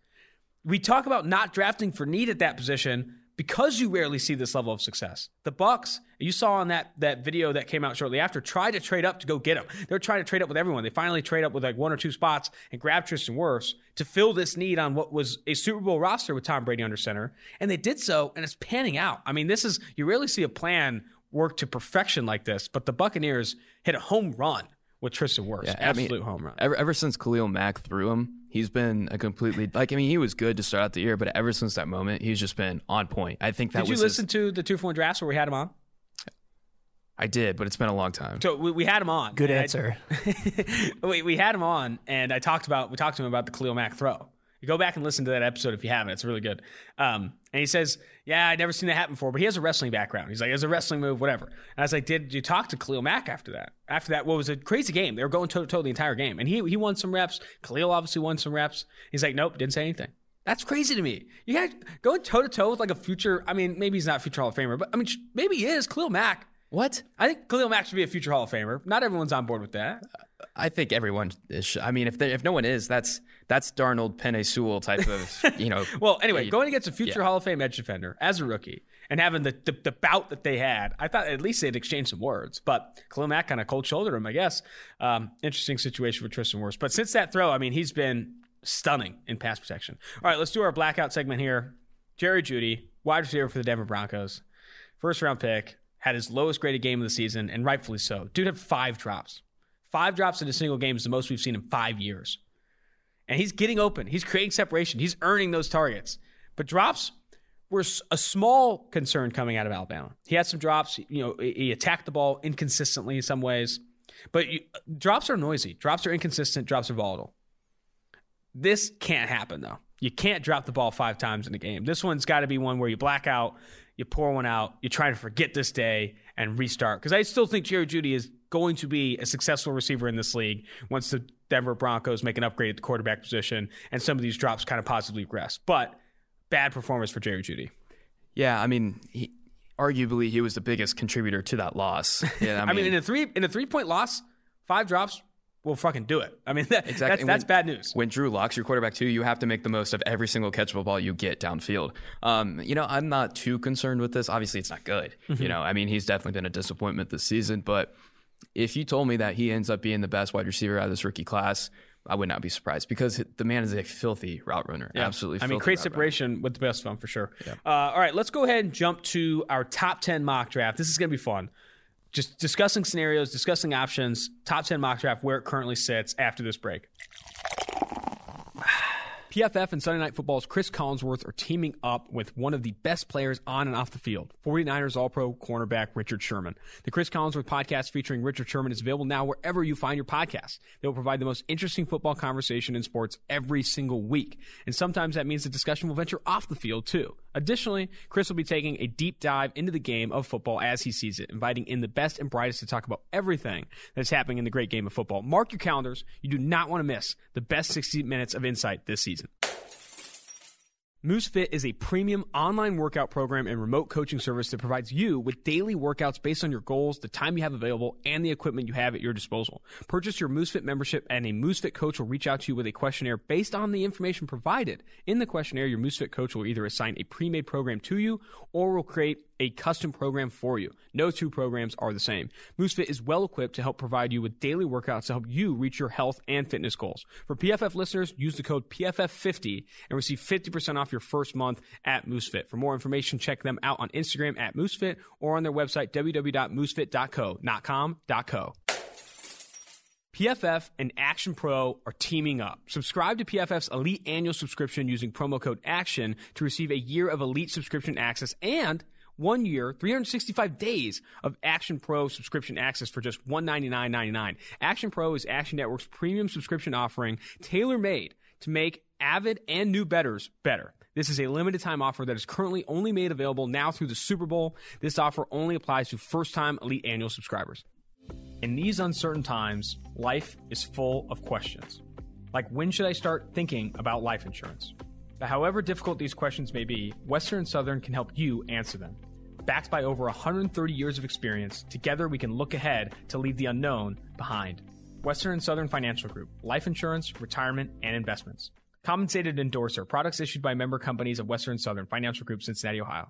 We talk about not drafting for need at that position, because you rarely see this level of success. The Bucs, you saw on that, that video that came out shortly after, tried to trade up to go get him. They're trying to trade up with everyone. They finally trade up with like one or two spots and grab Tristan Wirfs to fill this need on what was a Super Bowl roster with Tom Brady under center. And they did so, and it's panning out. I mean, this is, you rarely see a plan work to perfection like this, but the Buccaneers hit a home run with Tristan Wirfs, yeah, absolute I mean, home run. Ever, ever since Khalil Mack threw him, he's been a completely like. I mean, he was good to start out the year, but ever since that moment, he's just been on point. I think that. Did was you listen his, to the two for one drafts where we had him on? I did, but it's been a long time. So we, we had him on. Good answer. I, we we had him on, and I talked about we talked to him about the Khalil Mack throw. You go back and listen to that episode if you haven't. It's really good. Um, and he says, yeah, I've never seen that happen before, but he has a wrestling background. He's like, it's a wrestling move, whatever. And I was like, did you talk to Khalil Mack after that? After that, what was a crazy game. They were going toe-to-toe the entire game. And he he won some reps. Khalil obviously won some reps. He's like, nope, didn't say anything. That's crazy to me. You got going toe-to-toe with like a future, I mean, maybe he's not a future Hall of Famer, but I mean, maybe he is. Khalil Mack. What? I think Khalil Mack should be a future Hall of Famer. Not everyone's on board with that. I think everyone is. I mean, if they, if no one is, that's that's Darnold, Penei Sewell type of, you know. Well, anyway, going against a future yeah. Hall of Fame edge defender as a rookie and having the, the the bout that they had, I thought at least they'd exchange some words. But Khalil Mack kind of cold shouldered him, I guess. Um, interesting situation for Tristan Wirfs. But since that throw, I mean, he's been stunning in pass protection. All right, let's do our blackout segment here. Jerry Jeudy, wide receiver for the Denver Broncos, first round pick, had his lowest graded game of the season, and rightfully so. Dude had five drops. Five drops in a single game is the most we've seen in five years. And he's getting open. He's creating separation. He's earning those targets. But drops were a small concern coming out of Alabama. He had some drops. You know, he attacked the ball inconsistently in some ways. But you, drops are noisy. Drops are inconsistent. Drops are volatile. This can't happen, though. You can't drop the ball five times in a game. This one's got to be one where you black out, you pour one out, you try to forget this day and restart. Because I still think Jerry Jeudy is going to be a successful receiver in this league once the Denver Broncos make an upgrade at the quarterback position and some of these drops kind of positively regress. But bad performance for Jerry Jeudy. Yeah, I mean, he, arguably he was the biggest contributor to that loss. Yeah, I, I mean, mean, in a three in a three point loss, five drops will fucking do it. I mean, that, exactly. that's, that's when, bad news. When Drew Lock's your quarterback too, you have to make the most of every single catchable ball you get downfield. Um, you know, I'm not too concerned with this. Obviously, it's not good. Mm-hmm. You know, I mean, he's definitely been a disappointment this season, but if you told me that he ends up being the best wide receiver out of this rookie class, I would not be surprised because the man is a filthy route runner. Yeah. Absolutely filthy. I mean, create separation runner. With the best of them for sure. Yeah. Uh, all right, let's go ahead and jump to our top ten mock draft. This is going to be fun. Just discussing scenarios, discussing options, top ten mock draft, where it currently sits after this break. P F F and Sunday Night Football's Chris Collinsworth are teaming up with one of the best players on and off the field, forty-niners All-Pro cornerback Richard Sherman. The Chris Collinsworth podcast featuring Richard Sherman is available now wherever you find your podcasts. They will provide the most interesting football conversation in sports every single week. And sometimes that means the discussion will venture off the field, too. Additionally, Chris will be taking a deep dive into the game of football as he sees it, inviting in the best and brightest to talk about everything that's happening in the great game of football. Mark your calendars. You do not want to miss the best sixty minutes of insight this season. MooseFit is a premium online workout program and remote coaching service that provides you with daily workouts based on your goals, the time you have available, and the equipment you have at your disposal. Purchase your MooseFit membership, and a MooseFit coach will reach out to you with a questionnaire based on the information provided. In the questionnaire, your MooseFit coach will either assign a pre-made program to you or will create a custom program for you. No two programs are the same. MooseFit is well equipped to help provide you with daily workouts to help you reach your health and fitness goals. For P F F listeners, use the code P F F fifty and receive fifty percent off your first month at MooseFit. For more information, check them out on Instagram at MooseFit or on their website w w w dot moose fit dot co, not com, dot co. P F F and Action Pro are teaming up. Subscribe to P F F's Elite Annual subscription using promo code ACTION to receive a year of Elite subscription access and One year, three hundred sixty-five days of Action Pro subscription access for just one hundred ninety-nine dollars and ninety-nine cents. Action Pro is Action Network's premium subscription offering tailor-made to make avid and new bettors better. This is a limited-time offer that is currently only made available now through the Super Bowl. This offer only applies to first-time Elite Annual subscribers. In these uncertain times, life is full of questions. Like, when should I start thinking about life insurance? But however difficult these questions may be, Western and Southern can help you answer them. Backed by over one hundred thirty years of experience, together we can look ahead to leave the unknown behind. Western and Southern Financial Group, life insurance, retirement, and investments. Compensated endorser. Products issued by member companies of Western Southern Financial Group, Cincinnati, Ohio.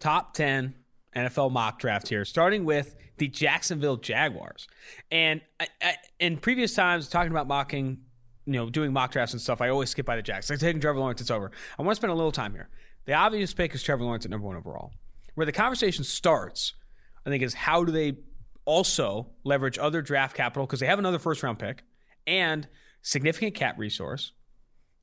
Top ten N F L mock draft here, starting with the Jacksonville Jaguars. And I, I, in previous times, talking about mocking, you know, doing mock drafts and stuff, I always skip by the Jags. Like taking Trevor Lawrence, it's over. I want to spend a little time here. The obvious pick is Trevor Lawrence at number one overall. Where the conversation starts, I think, is how do they also leverage other draft capital, because they have another first-round pick and significant cap resource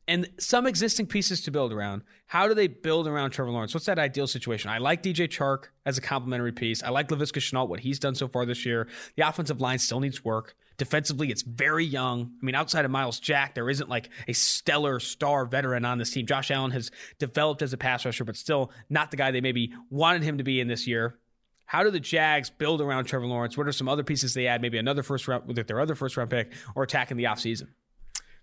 and some existing pieces to build around. How do they build around Trevor Lawrence? What's that ideal situation? I like D J Chark as a complimentary piece. I like Laviska Shenault, what he's done so far this year. The offensive line still needs work. Defensively, it's very young. I mean, outside of Miles Jack, there isn't like a stellar star veteran on this team. Josh Allen has developed as a pass rusher, but still not the guy they maybe wanted him to be in this year. How do the Jags build around Trevor Lawrence? What are some other pieces they add? Maybe another first round with their other first round pick or attacking the offseason?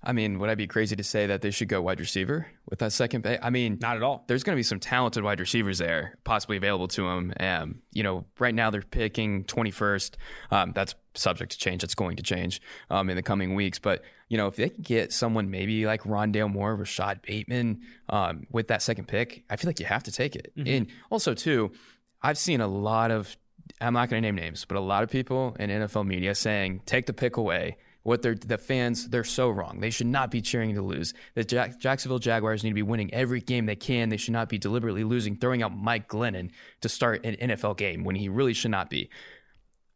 I mean, would I be crazy to say that they should go wide receiver with that second pick? I mean, not at all. There's going to be some talented wide receivers there, possibly available to them. Um, you know, right now they're picking twenty-first. Um, that's subject to change. That's going to change um, in the coming weeks. But, you know, if they can get someone maybe like Rondale Moore, Rashad Bateman um, with that second pick, I feel like you have to take it. Mm-hmm. And also, too, I've seen a lot of, I'm not going to name names, but a lot of people in N F L media saying, take the pick away. What they're, the fans, they're so wrong. They should not be cheering to lose. The Jack, Jacksonville Jaguars need to be winning every game they can. They should not be deliberately losing, throwing out Mike Glennon to start an N F L game when he really should not be.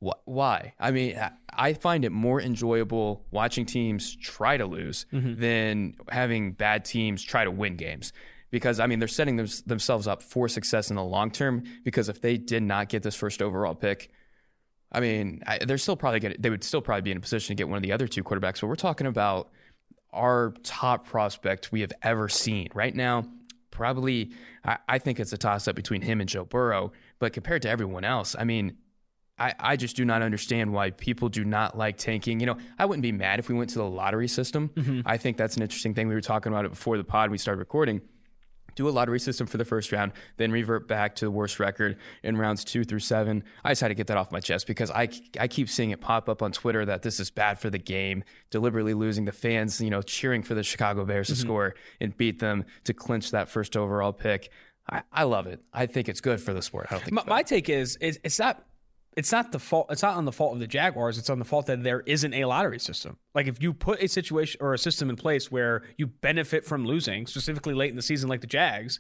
Why? I mean, I find it more enjoyable watching teams try to lose mm-hmm. than having bad teams try to win games. Because, I mean, they're setting them, themselves up for success in the long term, because if they did not get this first overall pick, I mean, I, they're still probably gonna, they would still probably be in a position to get one of the other two quarterbacks. But we're talking about our top prospect we have ever seen right now. Probably, I, I think it's a toss-up between him and Joe Burrow. But compared to everyone else, I mean, I, I just do not understand why people do not like tanking. You know, I wouldn't be mad if we went to the lottery system. Mm-hmm. I think that's an interesting thing. We were talking about it before the pod we started recording. Do a lottery system for the first round, then revert back to the worst record in rounds two through seven. I just had to get that off my chest, because I, I keep seeing it pop up on Twitter that this is bad for the game, deliberately losing, the fans, you know, cheering for the Chicago Bears mm-hmm. to score and beat them to clinch that first overall pick. I, I love it. I think it's good for the sport. I don't think my, my take is, is it's not it's not the fault. It's not on the fault of the Jaguars. It's on the fault that there isn't a lottery system. Like, if you put a situation or a system in place where you benefit from losing, specifically late in the season, like the Jags,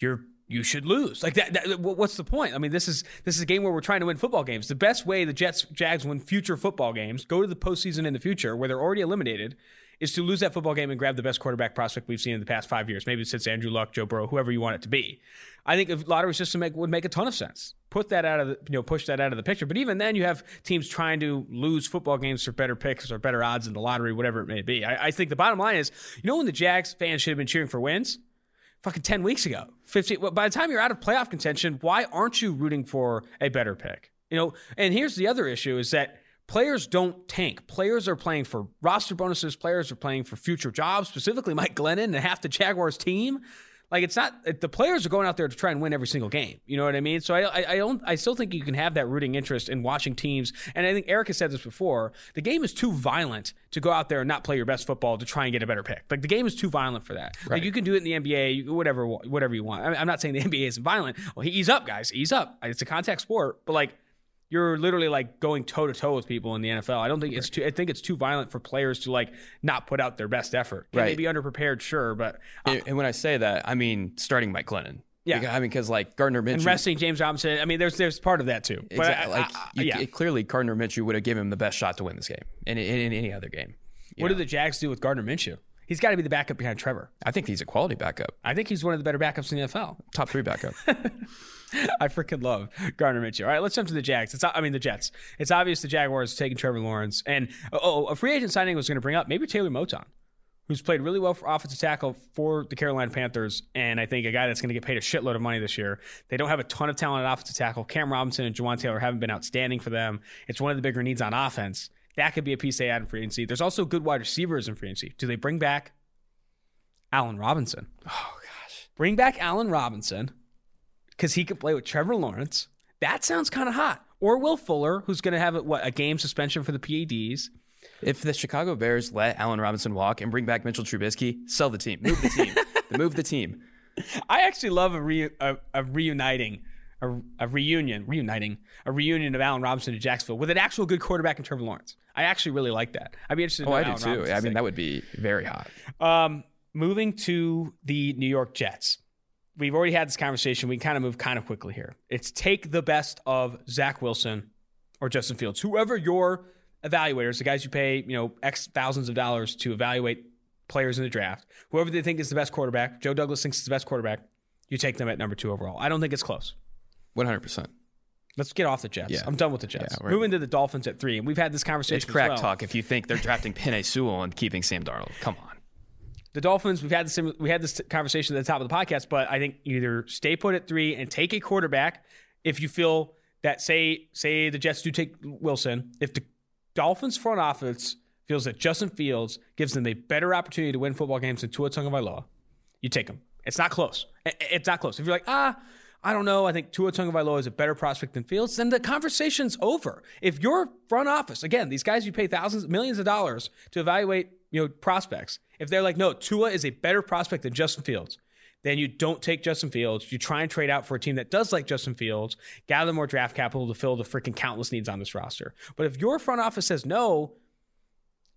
you're you should lose. Like that, that. What's the point? I mean, this is this is a game where we're trying to win football games. The best way the Jets Jags win future football games, go to the postseason in the future where they're already eliminated, is to lose that football game and grab the best quarterback prospect we've seen in the past five years. Maybe it's Andrew Luck, Joe Burrow, whoever you want it to be. I think a lottery system make, would make a ton of sense. Put that out of the, you know, push that out of the picture. But even then, you have teams trying to lose football games for better picks or better odds in the lottery, whatever it may be. I, I think the bottom line is, you know, when the Jags fans should have been cheering for wins, fucking ten weeks ago, fifteen. Well, by the time you're out of playoff contention, why aren't you rooting for a better pick? You know, and here's the other issue is that players don't tank. Players are playing for roster bonuses. Players are playing for future jobs, specifically Mike Glennon and half the Jaguars team. Like, it's not – the players are going out there to try and win every single game. You know what I mean? So I I don't I still think you can have that rooting interest in watching teams. And I think Eric has said this before. The game is too violent to go out there and not play your best football to try and get a better pick. Like, the game is too violent for that. Right. Like, you can do it in the N B A, whatever whatever you want. I mean, I'm not saying the N B A isn't violent. Well, ease up, guys. Ease up. It's a contact sport. But, like, you're literally, like, going toe-to-toe with people in the N F L. I don't think it's too – I think it's too violent for players to, like, not put out their best effort. Right. They may be underprepared, sure, but uh, – and when I say that, I mean starting Mike Glennon. Yeah. Because, I mean, because, like, Gardner Minshew – and resting James Robinson. I mean, there's there's part of that, too. But exactly. I, I, like, you, yeah. it, clearly, Gardner Minshew would have given him the best shot to win this game and in, in, in any other game. What know? do the Jags do with Gardner Minshew? He's got to be the backup behind Trevor. I think he's a quality backup. I think he's one of the better backups in the N F L. Top three backup. I freaking love Gardner Minshew. All right, let's jump to the Jags. It's I mean the Jets. It's obvious the Jaguars are taking Trevor Lawrence, and oh, a free agent signing was going to bring up maybe Taylor Moton, who's played really well for offensive tackle for the Carolina Panthers, and I think a guy that's going to get paid a shitload of money this year. They don't have a ton of talent at offensive tackle. Cam Robinson and Juwan Taylor haven't been outstanding for them. It's one of the bigger needs on offense. That could be a piece they add in free agency. There's also good wide receivers in free agency. Do they bring back Allen Robinson? Oh gosh, bring back Allen Robinson. Because he could play with Trevor Lawrence. That sounds kind of hot. Or Will Fuller, who's going to have, what, a game suspension for the P A Ds. If the Chicago Bears let Allen Robinson walk and bring back Mitchell Trubisky, sell the team, move the team, move the team. I actually love a, re, a, a reuniting, a, a reunion, reuniting, a reunion of Allen Robinson to Jacksonville with an actual good quarterback in Trevor Lawrence. I actually really like that. I'd be interested in oh, I do Allen too. Robinson's I mean, thing. That would be very hot. Um, moving to the New York Jets. We've already had this conversation. We can kind of move kind of quickly here. It's take the best of Zach Wilson or Justin Fields, whoever your evaluators, the guys you pay, you know, X thousands of dollars to evaluate players in the draft, whoever they think is the best quarterback. Joe Douglas thinks it's the best quarterback. You take them at number two overall. I don't think it's close. one hundred percent. Let's get off the Jets. Yeah. I'm done with the Jets. Yeah, moving to the Dolphins at three. And we've had this conversation. It's crack well. talk if you think they're drafting Penei Sewell and keeping Sam Darnold. Come on. The Dolphins, we've had this, we had this conversation at the top of the podcast, but I think either stay put at three and take a quarterback if you feel that, say, say the Jets do take Wilson. If the Dolphins front office feels that Justin Fields gives them a better opportunity to win football games than Tua Tagovailoa, you take him. It's not close. It's not close. If you're like, ah, I don't know, I think Tua Tagovailoa is a better prospect than Fields, then the conversation's over. If your front office, again, these guys you pay thousands, millions of dollars to evaluate, you know, prospects, if they're like, no, Tua is a better prospect than Justin Fields, then you don't take Justin Fields. You try and trade out for a team that does like Justin Fields, gather more draft capital to fill the freaking countless needs on this roster. But if your front office says no,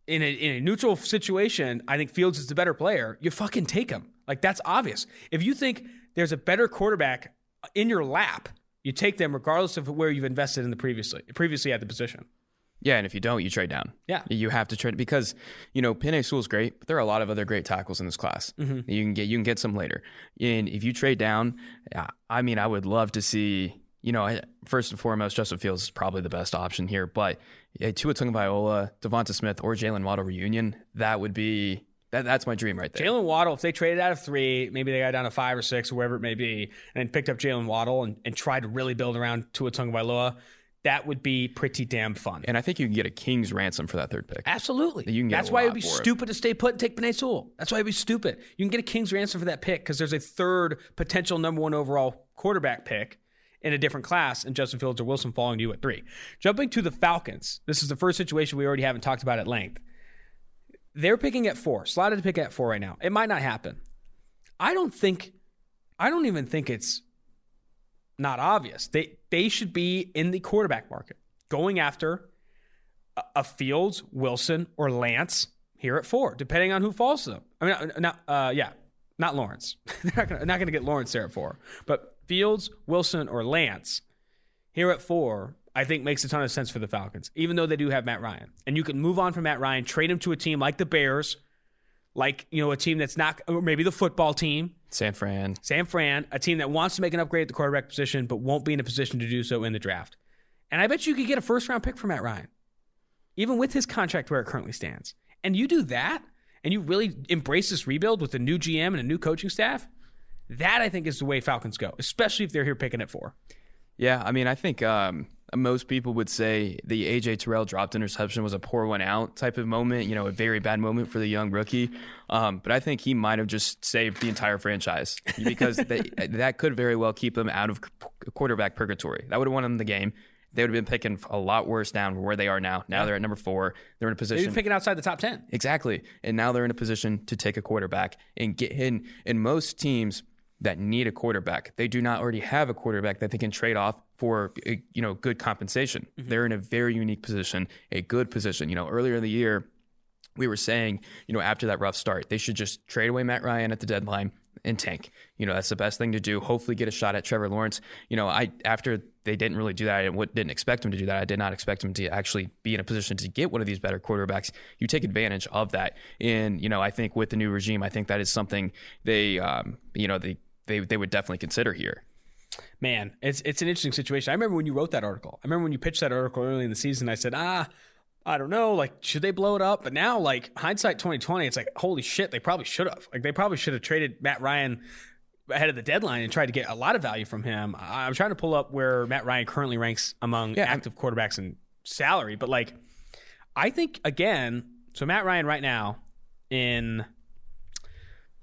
in a, in a neutral situation, I think Fields is the better player, you fucking take him. Like, that's obvious. If you think there's a better quarterback in your lap, you take them regardless of where you've invested in the previously, previously at the position. Yeah, and if you don't, you trade down. Yeah. You have to trade because, you know, Penei Sewell's great, but there are a lot of other great tackles in this class. Mm-hmm. You can get you can get some later. And if you trade down, I mean, I would love to see, you know, first and foremost, Justin Fields is probably the best option here, but a Tua Tagovailoa, DeVonta Smith, or Jaylen Waddle reunion, that would be, that, that's my dream right there. Jaylen Waddle, if they traded out of three, maybe they got down to five or six, or wherever it may be, and picked up Jaylen Waddle and, and tried to really build around Tua Tagovailoa, that would be pretty damn fun. And I think you can get a king's ransom for that third pick. Absolutely. You can get That's why it would be stupid it. to stay put and take Penei Sewell. That's why it would be stupid. You can get a king's ransom for that pick because there's a third potential number one overall quarterback pick in a different class, and Justin Fields or Wilson falling to you at three. Jumping to the Falcons, this is the first situation we already haven't talked about at length. They're picking at four, slotted to pick at four right now. It might not happen. I don't think, I don't even think it's not obvious. They they should be in the quarterback market, going after a, a Fields, Wilson, or Lance here at four, depending on who falls to them. I mean, not, uh, yeah, not Lawrence. They're not gonna, not going to get Lawrence there at four, but Fields, Wilson, or Lance here at four, I think makes a ton of sense for the Falcons, even though they do have Matt Ryan. And you can move on from Matt Ryan, trade him to a team like the Bears, like, you know, a team that's not, or maybe the football team. San Fran. San Fran, a team that wants to make an upgrade at the quarterback position, but won't be in a position to do so in the draft. And I bet you could get a first-round pick for Matt Ryan, even with his contract where it currently stands. And you do that, and you really embrace this rebuild with a new G M and a new coaching staff, that, I think, is the way Falcons go, especially if they're here picking at four. Yeah, I mean, I think um, most people would say the A J. Terrell dropped interception was a poor one out type of moment, you know, a very bad moment for the young rookie. Um, but I think he might have just saved the entire franchise because they, that could very well keep them out of quarterback purgatory. That would have won them the game. They would have been picking a lot worse down from where they are now. Now yeah. They're at number four. They're in a position. They're picking outside the top ten. Exactly. And now they're in a position to take a quarterback and get in. And most teams that need a quarterback, they do not already have a quarterback that they can trade off for, you know, good compensation. Mm-hmm. They're in a very unique position, a good position. You know, earlier in the year, we were saying, you know, after that rough start, they should just trade away Matt Ryan at the deadline and tank. You know, that's the best thing to do. Hopefully get a shot at Trevor Lawrence. You know, I after they didn't really do that, I didn't, didn't expect him to do that. I did not expect him to actually be in a position to get one of these better quarterbacks. You take advantage of that. And, you know, I think with the new regime, I think that is something they, um, you know, they, they, they would definitely consider here. Man, it's it's an interesting situation. I remember when you wrote that article. I remember when you pitched that article early in the season, I said, ah, I don't know, like, should they blow it up? But now, like, hindsight twenty twenty, it's like, holy shit, they probably should have. Like, they probably should have traded Matt Ryan ahead of the deadline and tried to get a lot of value from him. I, I'm trying to pull up where Matt Ryan currently ranks among yeah, active I'm, quarterbacks in salary. But, like, I think, again, so Matt Ryan right now in,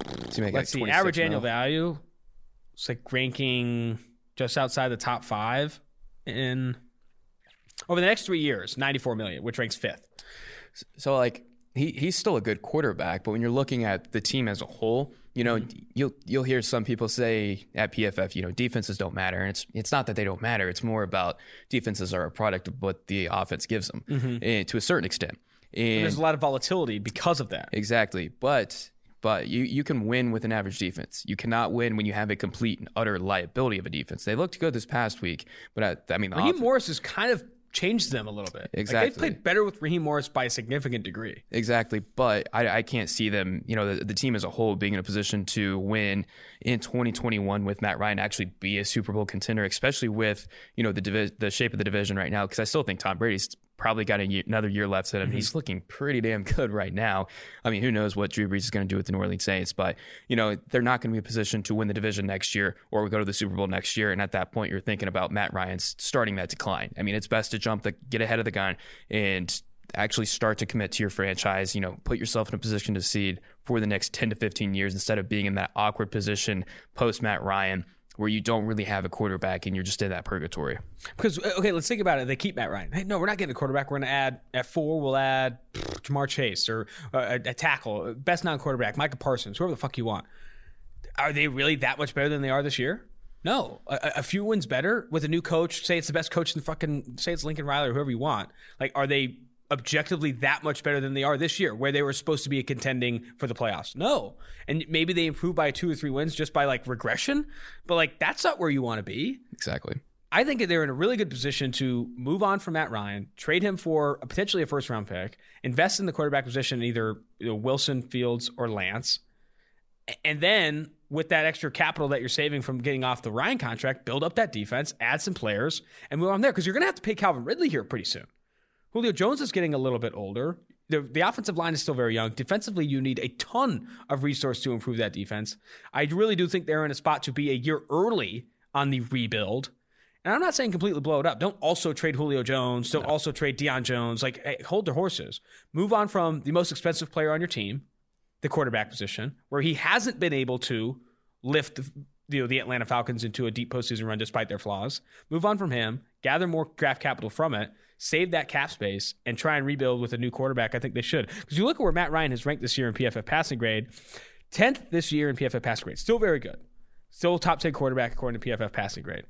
let's like see, average now. Annual value, it's like ranking just outside the top five in Over the next three years, ninety-four million dollars, which ranks fifth. So, like, he he's still a good quarterback, but when you're looking at the team as a whole, you know, you'll you'll hear some people say at P F F, you know, defenses don't matter. And it's it's not that they don't matter. It's more about defenses are a product of what the offense gives them, mm-hmm. and to a certain extent. And, and there's a lot of volatility because of that. Exactly. But but you, you can win with an average defense. You cannot win when you have a complete and utter liability of a defense. They looked good this past week, but I, I mean, Raheem offense, Morris is kind of changed them a little bit. Exactly. Like, they played better with Raheem Morris by a significant degree. Exactly. But I, I can't see them, you know, the, the team as a whole being in a position to win in twenty twenty-one with Matt Ryan, actually be a Super Bowl contender, especially with, you know, the divi- the shape of the division right now, because I still think Tom Brady's probably got a year, another year left in him. Mm-hmm. He's looking pretty damn good right now. I mean, who knows what Drew Brees is going to do with the New Orleans Saints, but, you know, they're not going to be in a position to win the division next year or we go to the Super Bowl next year. And at that point, you're thinking about Matt Ryan starting that decline. I mean, it's best to jump the, get ahead of the gun and actually start to commit to your franchise, you know, put yourself in a position to seed for the next ten to fifteen years instead of being in that awkward position post Matt Ryan, where you don't really have a quarterback and you're just in that purgatory. Because, okay, let's think about it. They keep Matt Ryan. Hey, no, we're not getting a quarterback. We're going to add, at four, we'll add pff, Ja'Marr Chase or uh, a, a tackle, best non-quarterback, Micah Parsons, whoever the fuck you want. Are they really that much better than they are this year? No. A, a few wins better with a new coach. Say it's the best coach in the fucking, say it's Lincoln Riley or whoever you want. Like, are they objectively that much better than they are this year, where they were supposed to be contending for the playoffs? No. And maybe they improved by two or three wins just by like regression, but like that's not where you want to be. Exactly. I think they're in a really good position to move on from Matt Ryan, trade him for a potentially a first round pick, invest in the quarterback position in either, you know, Wilson, Fields, or Lance. And then with that extra capital that you're saving from getting off the Ryan contract, build up that defense, add some players, and move on there, because you're going to have to pay Calvin Ridley here pretty soon. Julio Jones is getting a little bit older. The, the offensive line is still very young. Defensively, you need a ton of resource to improve that defense. I really do think they're in a spot to be a year early on the rebuild. And I'm not saying completely blow it up. Don't also trade Julio Jones. Don't no. also trade Deion Jones. Like, hey, hold their horses. Move on from the most expensive player on your team, the quarterback position, where he hasn't been able to lift the, you know, the Atlanta Falcons into a deep postseason run despite their flaws. Move on from him. Gather more draft capital from it. Save that cap space and try and rebuild with a new quarterback. I think they should. Because you look at where Matt Ryan has ranked this year in P F F passing grade, tenth this year in P F F passing grade. Still very good. Still top ten quarterback according to P F F passing grade.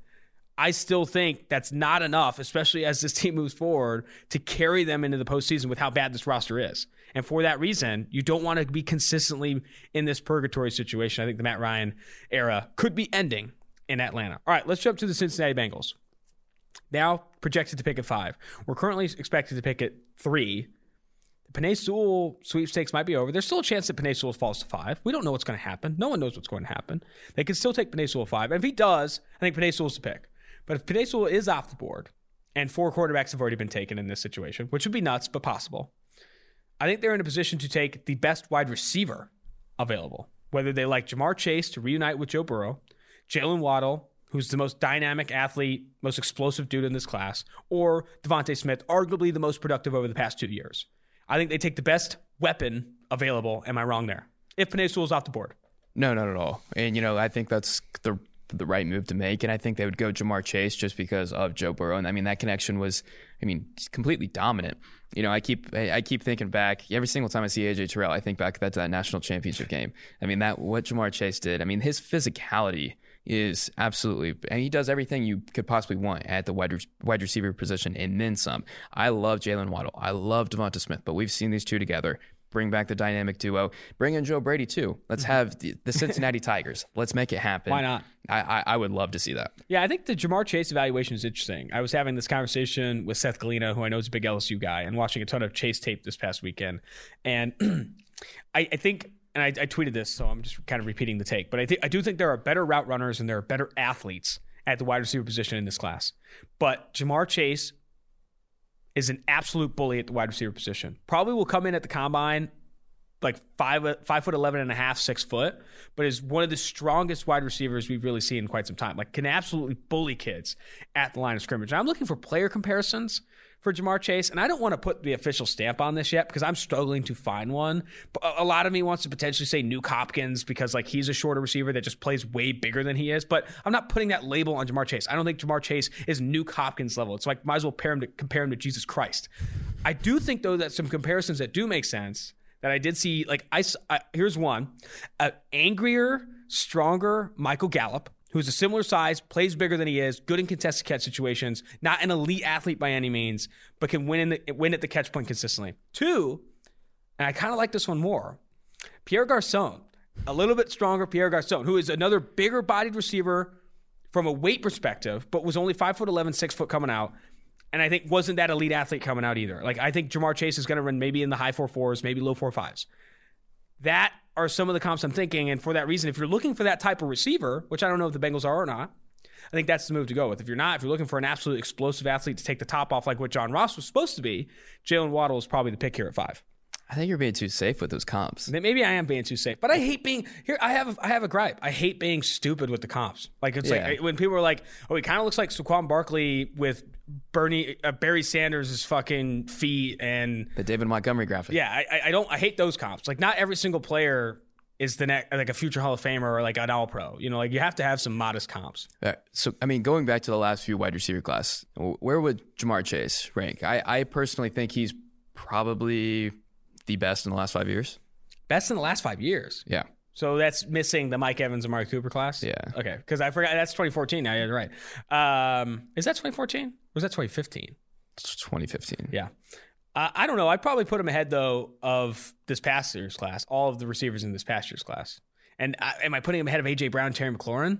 I still think that's not enough, especially as this team moves forward, to carry them into the postseason with how bad this roster is. And for that reason, you don't want to be consistently in this purgatory situation. I think the Matt Ryan era could be ending in Atlanta. All right, let's jump to the Cincinnati Bengals. Now projected to pick at five. We're currently expected to pick at three. The Penei Sewell sweepstakes might be over. There's still a chance that Penei Sewell falls to five. We don't know what's going to happen. No one knows what's going to happen. They can still take Penei Sewell five. And if he does, I think Penei Sewell's the pick. But if Penei Sewell is off the board, and four quarterbacks have already been taken in this situation, which would be nuts, but possible, I think they're in a position to take the best wide receiver available, whether they like Ja'Marr Chase to reunite with Joe Burrow, Jaylen Waddle, who's the most dynamic athlete, most explosive dude in this class, or DeVonta Smith, arguably the most productive over the past two years. I think they take the best weapon available. Am I wrong there? If Penei Sewell's off the board. No, not at all. And, you know, I think that's the the right move to make. And I think they would go Ja'Marr Chase just because of Joe Burrow. And I mean, that connection was, I mean, completely dominant. You know, I keep, I keep thinking back every single time I see A J Terrell, I think back to that, to that national championship game. I mean, that, what Ja'Marr Chase did, I mean, his physicality is absolutely, and he does everything you could possibly want at the wide, wide receiver position and then some. I love Jaylen Waddle. I love DeVonta Smith, but we've seen these two together. Bring back the dynamic duo. Bring in Joe Brady, too. Let's have the, the Cincinnati Tigers. Let's make it happen. Why not? I, I, I would love to see that. Yeah, I think the Ja'Marr Chase evaluation is interesting. I was having this conversation with Seth Galena, who I know is a big L S U guy, and watching a ton of Chase tape this past weekend. And I, I think, and I, I tweeted this, so I'm just kind of repeating the take, but I, th- I do think there are better route runners and there are better athletes at the wide receiver position in this class. But Ja'Marr Chase is an absolute bully at the wide receiver position. Probably will come in at the combine like five, five foot eleven and a half, six foot, but is one of the strongest wide receivers we've really seen in quite some time. Like, can absolutely bully kids at the line of scrimmage. And I'm looking for player comparisons for Ja'Marr Chase, and I don't want to put the official stamp on this yet because I'm struggling to find one. But a lot of me wants to potentially say Nuke Hopkins because, like, he's a shorter receiver that just plays way bigger than he is. But I'm not putting that label on Ja'Marr Chase. I don't think Ja'Marr Chase is Nuke Hopkins level. It's like, might as well pair him to, compare him to Jesus Christ. I do think, though, that some comparisons that do make sense that I did see, like, I, I here's one, an angrier, stronger Michael Gallup, who's a similar size, plays bigger than he is, good in contested catch situations, not an elite athlete by any means, but can win in the, win at the catch point consistently. Two, and I kind of like this one more, Pierre Garçon, a little bit stronger Pierre Garçon, who is another bigger-bodied receiver from a weight perspective, but was only five foot eleven, six foot coming out, and I think wasn't that elite athlete coming out either. Like, I think Ja'Marr Chase is going to run maybe in the high four fours, maybe low four fives. That are some of the comps I'm thinking. And for that reason, if you're looking for that type of receiver, which I don't know if the Bengals are or not, I think that's the move to go with. If you're not, if you're looking for an absolute explosive athlete to take the top off like what John Ross was supposed to be, Jaylen Waddle is probably the pick here at five. I think you're being too safe with those comps. Maybe I am being too safe, but I hate being here. I have, I have a gripe. I hate being stupid with the comps. Like, it's yeah. like when people are like, oh, he kind of looks like Saquon Barkley with Bernie, uh, Barry Sanders' fucking feet and the David Montgomery graphic. Yeah. I, I don't, I hate those comps. Like, not every single player is the next, like, a future Hall of Famer or like an all pro, you know, like you have to have some modest comps. Right. So, I mean, going back to the last few wide receiver class, where would Ja'Marr Chase rank? I, I personally think he's probably the best in the last five years? Best in the last five years? Yeah. So that's missing the Mike Evans and Amari Cooper class? Yeah. Okay, because I forgot. That's twenty fourteen now. Yeah, you're right. Um, is that twenty fourteen? Or was that twenty fifteen? It's twenty fifteen. Yeah. Uh, I don't know. I'd probably put him ahead, though, of this past year's class, all of the receivers in this past year's class. And I, am I putting him ahead of A J. Brown and Terry McLaurin?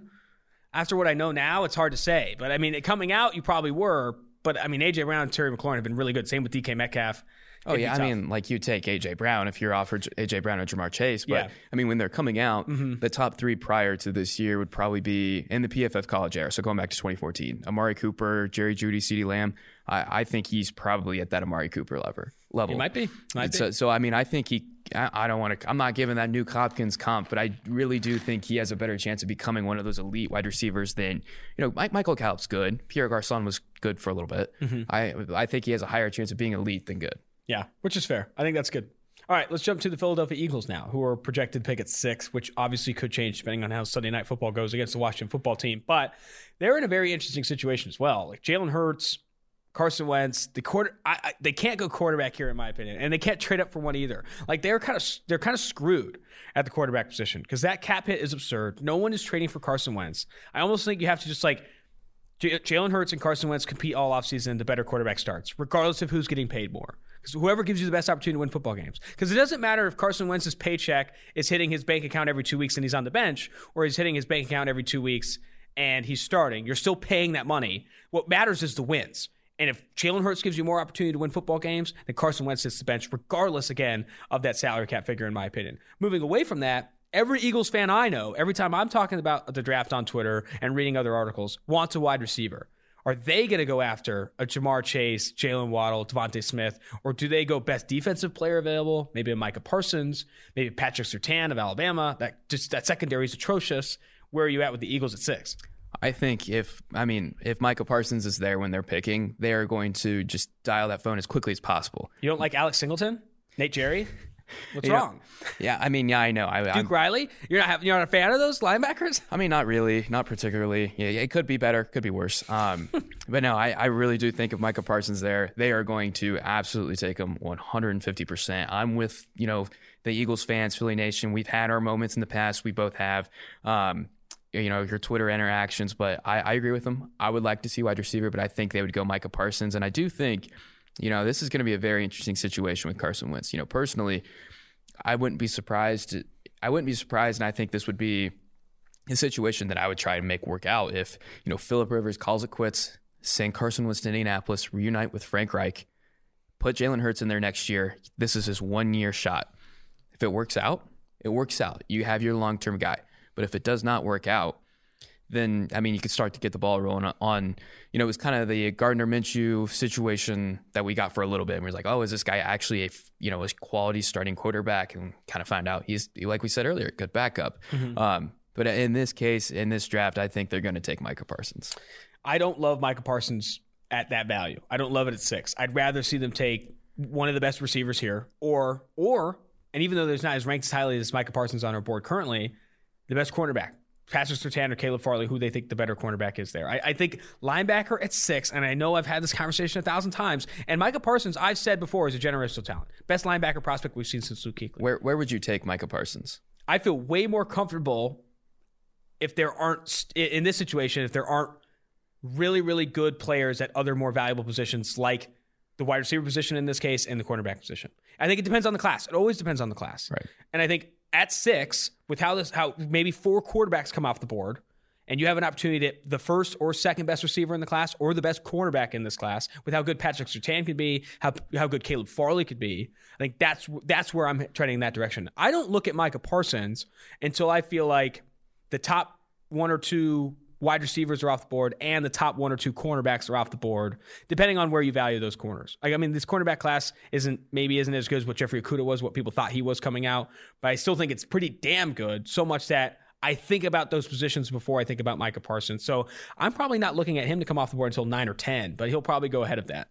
After what I know now, it's hard to say. But, I mean, coming out, you probably were. But, I mean, A J. Brown and Terry McLaurin have been really good. Same with D K Metcalf. Oh, yeah. I mean, like, you take A J. Brown if you're offered A J. Brown or Ja'Marr Chase. But, yeah. I mean, when they're coming out, mm-hmm. the top three prior to this year would probably be in the P F F college era. So going back to twenty fourteen, Amari Cooper, Jerry Jeudy, CeeDee Lamb. I, I think he's probably at that Amari Cooper level. level. He might be. Might so, be. So, I mean, I think he I, I don't want to. I'm not giving that Nuke Hopkins comp, but I really do think he has a better chance of becoming one of those elite wide receivers than, you know, Mike, Michael Gallup's good. Pierre Garçon was good for a little bit. Mm-hmm. I I think he has a higher chance of being elite than good. Yeah, which is fair. I think that's good. All right, let's jump to the Philadelphia Eagles now, who are projected pick at six, which obviously could change depending on how Sunday Night Football goes against the Washington football team. But they're in a very interesting situation as well. Like, Jalen Hurts, Carson Wentz, the quarter, I, I, they can't go quarterback here, in my opinion, and they can't trade up for one either. Like, they're kind of they're kind of screwed at the quarterback position because that cap hit is absurd. No one is trading for Carson Wentz. I almost think you have to just, like, J- Jalen Hurts and Carson Wentz compete all offseason to better quarterback starts, regardless of who's getting paid more. Because whoever gives you the best opportunity to win football games. Because it doesn't matter if Carson Wentz's paycheck is hitting his bank account every two weeks and he's on the bench, or he's hitting his bank account every two weeks and he's starting. You're still paying that money. What matters is the wins. And if Jalen Hurts gives you more opportunity to win football games, then Carson Wentz hits the bench, regardless, again, of that salary cap figure, in my opinion. Moving away from that, every Eagles fan I know, every time I'm talking about the draft on Twitter and reading other articles, wants a wide receiver. Are they going to go after a Ja'Marr Chase, Jaylen Waddle, DeVonta Smith, or do they go best defensive player available? Maybe a Micah Parsons, maybe Patrick Surtain of Alabama. That just that secondary is atrocious. Where are you at with the Eagles at six? I think if I mean if Micah Parsons is there when they're picking, they are going to just dial that phone as quickly as possible. You don't like Alex Singleton, Nate Jerry? What's you wrong? Know, yeah, I mean, yeah, I know. I, Duke I'm, Riley, you're not having, you're not a fan of those linebackers? I mean, not really, not particularly. Yeah, it could be better, could be worse. Um, but no, I, I really do think if Micah Parsons there, they are going to absolutely take him one hundred fifty percent. I'm with you know the Eagles fans, Philly Nation. We've had our moments in the past. We both have. Um, you know, your Twitter interactions, but I, I agree with them. I would like to see wide receiver, but I think they would go Micah Parsons, and I do think. You know, this is going to be a very interesting situation with Carson Wentz. You know, personally, I wouldn't be surprised. I wouldn't be surprised, and I think this would be a situation that I would try to make work out if, you know, Phillip Rivers calls it quits, send Carson Wentz to Indianapolis, reunite with Frank Reich, put Jalen Hurts in there next year. This is his one-year shot. If it works out, it works out. You have your long-term guy. But if it does not work out, then, I mean, you could start to get the ball rolling on, you know, it was kind of the Gardner Minshew situation that we got for a little bit. And we were like, oh, is this guy actually a, you know, a quality starting quarterback? And kind of find out he's, like we said earlier, good backup. Mm-hmm. Um, but in this case, in this draft, I think they're going to take Micah Parsons. I don't love Micah Parsons at that value. I don't love it at six. I'd rather see them take one of the best receivers here, or, or, and even though there's not as ranked as highly as Micah Parsons on our board currently, the best cornerback. Patrick Surtain or Caleb Farley, who they think the better cornerback is there. I, I think linebacker at six, and I know I've had this conversation a thousand times, and Micah Parsons, I've said before, is a generational talent. Best linebacker prospect we've seen since Luke Kuechly. Where, where would you take Micah Parsons? I feel way more comfortable if there aren't, in this situation, if there aren't really, really good players at other more valuable positions, like the wide receiver position in this case and the cornerback position. I think it depends on the class. It always depends on the class. Right. And I think at six, with how this, how maybe four quarterbacks come off the board, and you have an opportunity to the first or second best receiver in the class, or the best cornerback in this class, with how good Patrick Surtain could be, how how good Caleb Farley could be. I think that's that's where I'm trending in that direction. I don't look at Micah Parsons until I feel like the top one or two wide receivers are off the board and the top one or two cornerbacks are off the board, depending on where you value those corners. Like, I mean, this cornerback class isn't maybe isn't as good as what Jeffrey Okudah was, what people thought he was coming out, but I still think it's pretty damn good, so much that I think about those positions before I think about Micah Parsons. So I'm probably not looking at him to come off the board until nine or ten, but he'll probably go ahead of that.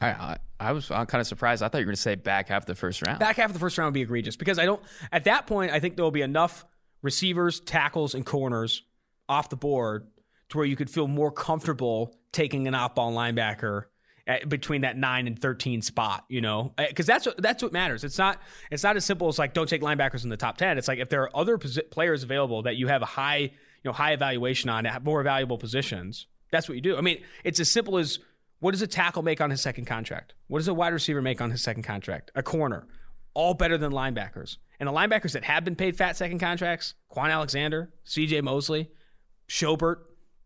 I, I was I'm kind of surprised. I thought you were going to say back half of the first round. Back half of the first round would be egregious, because I don't, at that point, I think there'll be enough receivers, tackles, and corners off the board to where you could feel more comfortable taking an off-ball linebacker at, between that nine and thirteen spot, you know, because that's what, that's what matters. It's not it's not as simple as like, don't take linebackers in the top ten. It's like, if there are other pos- players available that you have a high, you know, high evaluation on at more valuable positions, that's what you do. I mean, it's as simple as, what does a tackle make on his second contract? What does a wide receiver make on his second contract? A corner, all better than linebackers. And the linebackers that have been paid fat second contracts, Quan Alexander, C J Mosley, Schobert,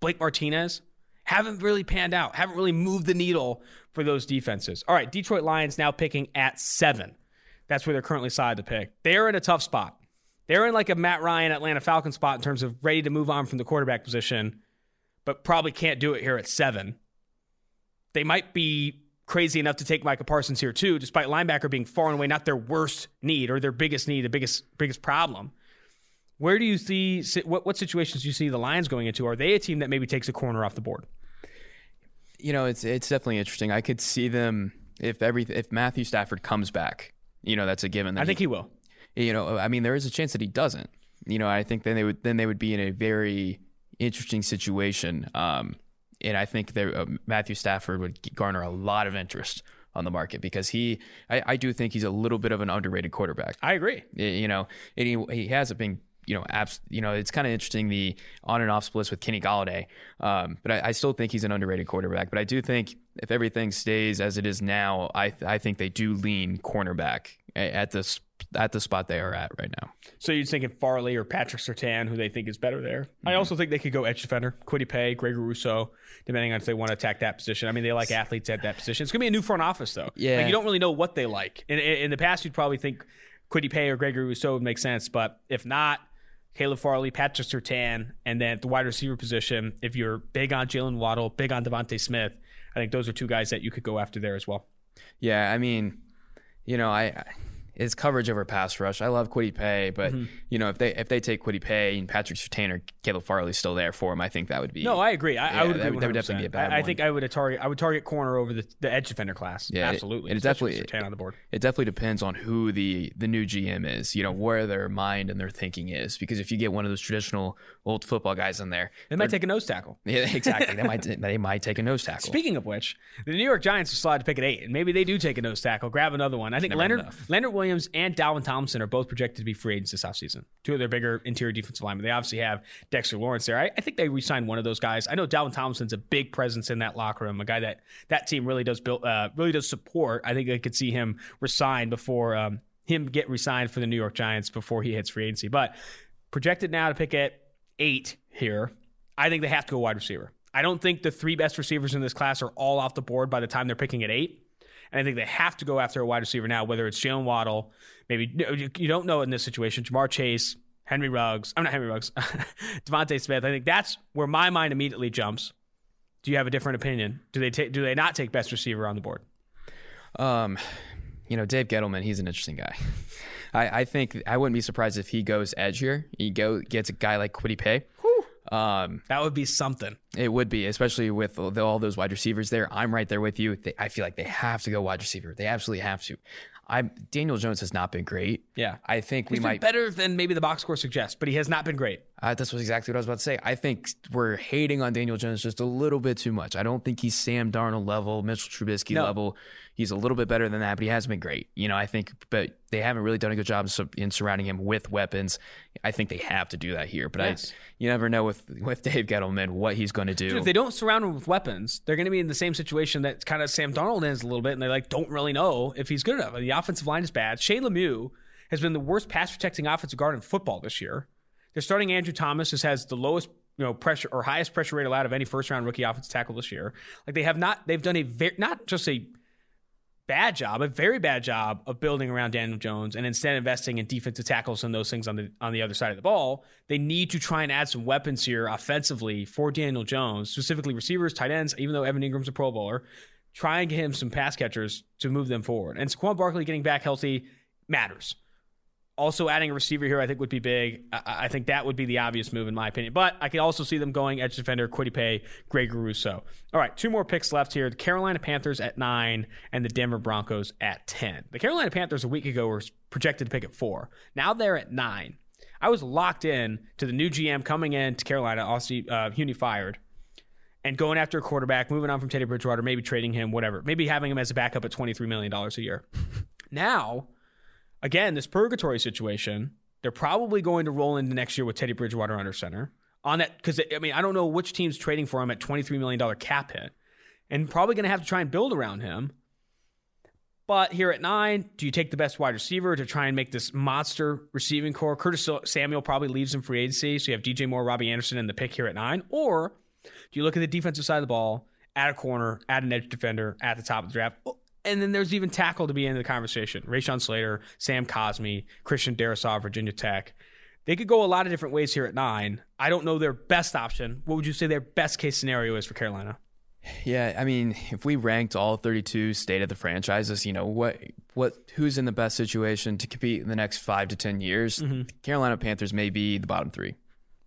Blake Martinez, haven't really panned out, haven't really moved the needle for those defenses. All right, Detroit Lions now picking at seven. That's where they're currently sided to pick. They're in a tough spot. They're in like a Matt Ryan, Atlanta Falcons spot in terms of ready to move on from the quarterback position, but probably can't do it here at seven. They might be crazy enough to take Micah Parsons here too, despite linebacker being far and away not their worst need or their biggest need, the biggest biggest problem. Where do you see, what, what situations do you see the Lions going into? Are they a team that maybe takes a corner off the board? You know, it's it's definitely interesting. I could see them, if every if Matthew Stafford comes back, you know, that's a given. That I think he, he will. You know, I mean, there is a chance that he doesn't. You know, I think then they would then they would be in a very interesting situation. Um, and I think that uh, Matthew Stafford would garner a lot of interest on the market, because he, I, I do think he's a little bit of an underrated quarterback. I agree. You know, and he he hasn't been. You know, abs- you know, it's kind of interesting, the on and off splits with Kenny Golladay. Um, but I, I still think he's an underrated quarterback. But I do think if everything stays as it is now, I th- I think they do lean cornerback at the at the spot they are at right now. So you're thinking Farley or Patrick Surtain, who they think is better there. Mm-hmm. I also think they could go edge defender, Kwity Paye, Gregory Rousseau, depending on if they want to attack that position. I mean, they like athletes at that position. It's gonna be a new front office though. Yeah, like, you don't really know what they like. In, in, in the past, you'd probably think Kwity Paye or Gregory Rousseau would make sense, but if not, Caleb Farley, Patrick Surtain, and then at the wide receiver position, if you're big on Jaylen Waddle, big on DeVonta Smith, I think those are two guys that you could go after there as well. Yeah, I mean, you know, I, I it's coverage over pass rush. I love Kwity Paye, but mm-hmm. you know, if they if they take Kwity Paye and Patrick Surtain or Caleb Farley still there for him, I think that would be. No, I agree. I, yeah, I would, that, agree that would definitely be a bad I, one. I think I would target I would target corner over the, the edge defender class. Yeah, absolutely. It, it definitely Surtain on the board. It definitely depends on who the the new G M is. You know, where their mind and their thinking is, because if you get one of those traditional old football guys in there, they might take a nose tackle. Yeah, exactly. they might they might take a nose tackple. Speaking of which, the New York Giants are slotted to pick at eight, and maybe they do take a nose tackle, grab another one. I think Never Leonard enough. Leonard Williams Williams and Dalvin Thompson are both projected to be free agents this offseason. Two of their bigger interior defensive linemen. They obviously have Dexter Lawrence there. I, I think they re-signed one of those guys. I know Dalvin Thompson's a big presence in that locker room, a guy that that team really does build, uh, really does support. I think they could see him resign before um, him get re-signed for the New York Giants before he hits free agency. But projected now to pick at eight here, I think they have to go wide receiver. I don't think the three best receivers in this class are all off the board by the time they're picking at eight. And I think they have to go after a wide receiver now, whether it's Jaylen Waddle, maybe you don't know in this situation, Ja'Marr Chase, Henry Ruggs. I'm not Henry Ruggs. DeVonta Smith. I think that's where my mind immediately jumps. Do you have a different opinion? Do they take? Do they not take best receiver on the board? Um, you know, Dave Gettleman, he's an interesting guy. I, I think I wouldn't be surprised if he goes edge here. He go gets a guy like Kwity Paye. Um, that would be something. It would be, especially with the, all those wide receivers there. I'm right there with you. They, I feel like they have to go wide receiver. They absolutely have to. I'm, Daniel Jones has not been great. Yeah. I think He's we might. He's been better than maybe the box score suggests, but he has not been great. Uh, that's exactly what I was about to say. I think we're hating on Daniel Jones just a little bit too much. I don't think he's Sam Darnold level, Mitchell Trubisky no. level. He's a little bit better than that, but he hasn't been great. You know, I think, but they haven't really done a good job in surrounding him with weapons. I think they have to do that here, but yes. I, you never know with, with Dave Gettleman what he's going to do. Dude, if they don't surround him with weapons, they're going to be in the same situation that kind of Sam Darnold is a little bit, and they like don't really know if he's good enough. The offensive line is bad. Shea Lemieux has been the worst pass protecting offensive guard in football this year. They're starting Andrew Thomas, who has the lowest, you know, pressure or highest pressure rate allowed of any first round rookie offensive tackle this year. Like they have not, they've done a very, not just a bad job, a very bad job of building around Daniel Jones and instead investing in defensive tackles and those things on the, on the other side of the ball. They need to try and add some weapons here offensively for Daniel Jones, specifically receivers, tight ends, even though Evan Ingram's a Pro Bowler, try and get him some pass catchers to move them forward. And Saquon Barkley getting back healthy matters. Also, adding a receiver here, I think, would be big. I, I think that would be the obvious move, in my opinion. But I could also see them going edge defender, Kwity Paye, Greg Rousseau. All right, two more picks left here. The Carolina Panthers at nine and the Denver Broncos at ten. The Carolina Panthers a week ago were projected to pick at four. Now they're at nine. I was locked in to the new G M coming in to Carolina, Austin uh, Huney fired, and going after a quarterback, moving on from Teddy Bridgewater, maybe trading him, whatever. Maybe having him as a backup at twenty-three million dollars a year. Now... Again, this purgatory situation, they're probably going to roll into next year with Teddy Bridgewater under center on that. Because, I mean, I don't know which team's trading for him at twenty-three million dollars cap hit and probably going to have to try and build around him. But here at nine, do you take the best wide receiver to try and make this monster receiving core? Curtis Samuel probably leaves in free agency. So you have D J Moore, Robbie Anderson in the pick here at nine. Or do you look at the defensive side of the ball, add a corner, add an edge defender at the top of the draft? And then there's even tackle to be in the conversation. Rashawn Slater, Sam Cosmi, Christian Darrisaw, Virginia Tech. They could go a lot of different ways here at nine. I don't know their best option. What would you say their best case scenario is for Carolina? Yeah, I mean, if we ranked all thirty-two state of the franchises, you know, what, what, who's in the best situation to compete in the next five to ten years? Mm-hmm. The Carolina Panthers may be the bottom three.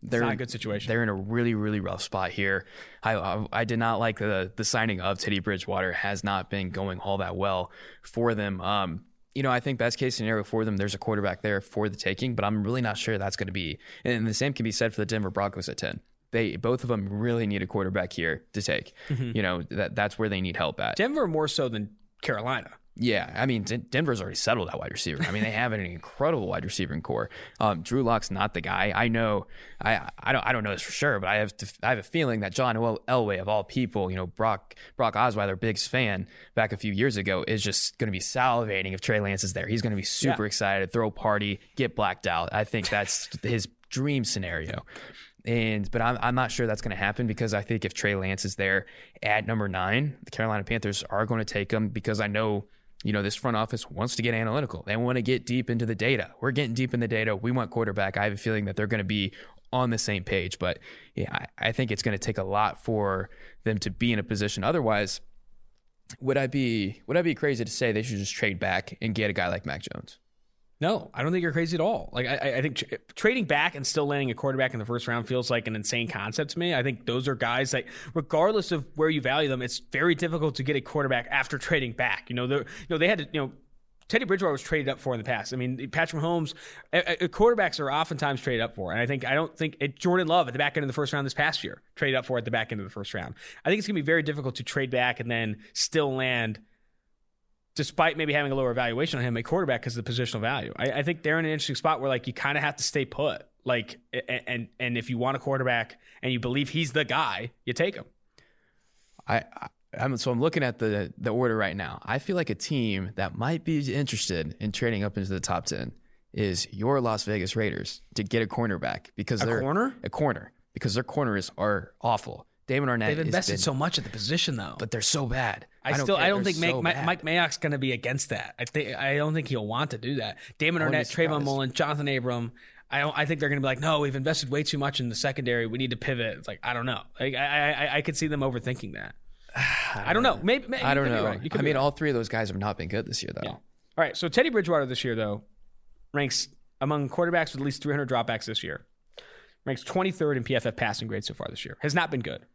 They're it's not a good situation. They're in a really, really rough spot here. I, I I did not like the the signing of Teddy Bridgewater. Has not been going all that well for them. Um, you know, I think best case scenario for them, there's a quarterback there for the taking, but I'm really not sure that's going to be. And the same can be said for the Denver Broncos at ten. They both of them really need a quarterback here to take. Mm-hmm. You know, that that's where they need help at. Denver more so than Carolina. Yeah, I mean, D- Denver's already settled that wide receiver. I mean, they have an incredible wide receiving core. Um, Drew Lock's not the guy. I know, I I don't I don't know this for sure, but I have to, I have a feeling that John Elway, of all people, you know, Brock Brock Osweiler, Biggs fan back a few years ago, is just going to be salivating if Trey Lance is there. He's going to be super yeah. excited, throw a party, get blacked out. I think that's his dream scenario. And but I'm I'm not sure that's going to happen, because I think if Trey Lance is there at number nine, the Carolina Panthers are going to take him, because I know. You know, this front office wants to get analytical. They want to get deep into the data. We're getting deep in the data. We want quarterback. I have a feeling that they're going to be on the same page. But yeah, I, I think it's going to take a lot for them to be in a position. Otherwise, would I be would I be crazy to say they should just trade back and get a guy like Mac Jones? No, I don't think you're crazy at all. Like I, I think tra- trading back and still landing a quarterback in the first round feels like an insane concept to me. I think those are guys that, regardless of where you value them, it's very difficult to get a quarterback after trading back. You know, you know they had to. You know, Teddy Bridgewater was traded up for in the past. I mean, Patrick Mahomes, a, a quarterbacks are oftentimes traded up for, and I think I don't think it, Jordan Love at the back end of the first round this past year traded up for at the back end of the first round. I think it's gonna be very difficult to trade back and then still land, despite maybe having a lower evaluation on him, a quarterback because of the positional value. I, I think they're in an interesting spot where, like, you kind of have to stay put. Like, and and if you want a quarterback and you believe he's the guy, you take him. I, I'm so I'm looking at the the order right now. I feel like a team that might be interested in trading up into the top ten is your Las Vegas Raiders to get a cornerback, because a they're corner? a corner because their corners are awful. Damon Arnett. They've invested been, so much at the position, though. But they're so bad. I, I don't still, care. I don't they're think so Mike, Mike, Mike Mayock's going to be against that. I think I don't think he'll want to do that. Damon Arnett, Trayvon Mullen, Jonathan Abram. I don't, I think they're going to be like, no, we've invested way too much in the secondary. We need to pivot. It's like, I don't know. Like, I, I, I could see them overthinking that. I don't know. Maybe, maybe I don't know. Right. I mean, right. All three of those guys have not been good this year, though. Yeah. All right. So Teddy Bridgewater this year, though, ranks among quarterbacks with at least three hundred dropbacks this year. Ranks twenty-third in P F F passing grade so far this year. Has not been good.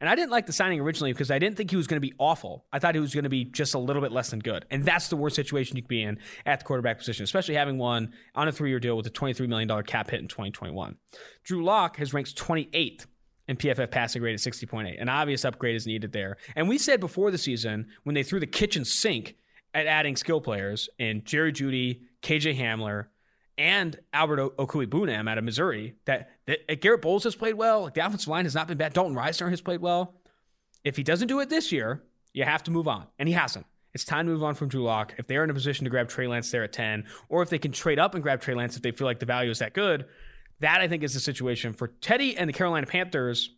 And I didn't like the signing originally because I didn't think he was going to be awful. I thought he was going to be just a little bit less than good. And that's the worst situation you could be in at the quarterback position, especially having one on a three-year deal with a twenty-three million dollars cap hit in twenty twenty-one. Drew Lock has ranked twenty-eighth in P F F passing grade at sixty point eight. An obvious upgrade is needed there. And we said before the season, when they threw the kitchen sink at adding skill players and Jerry Jeudy, K J Hamler, and Albert Okuigbunam out of Missouri, that, that Garrett Bowles has played well. The offensive line has not been bad. Dalton Risner has played well. If he doesn't do it this year, you have to move on. And he hasn't. It's time to move on from Drew Lock. If they're in a position to grab Trey Lance there at ten, or if they can trade up and grab Trey Lance if they feel like the value is that good, that I think is the situation for Teddy and the Carolina Panthers.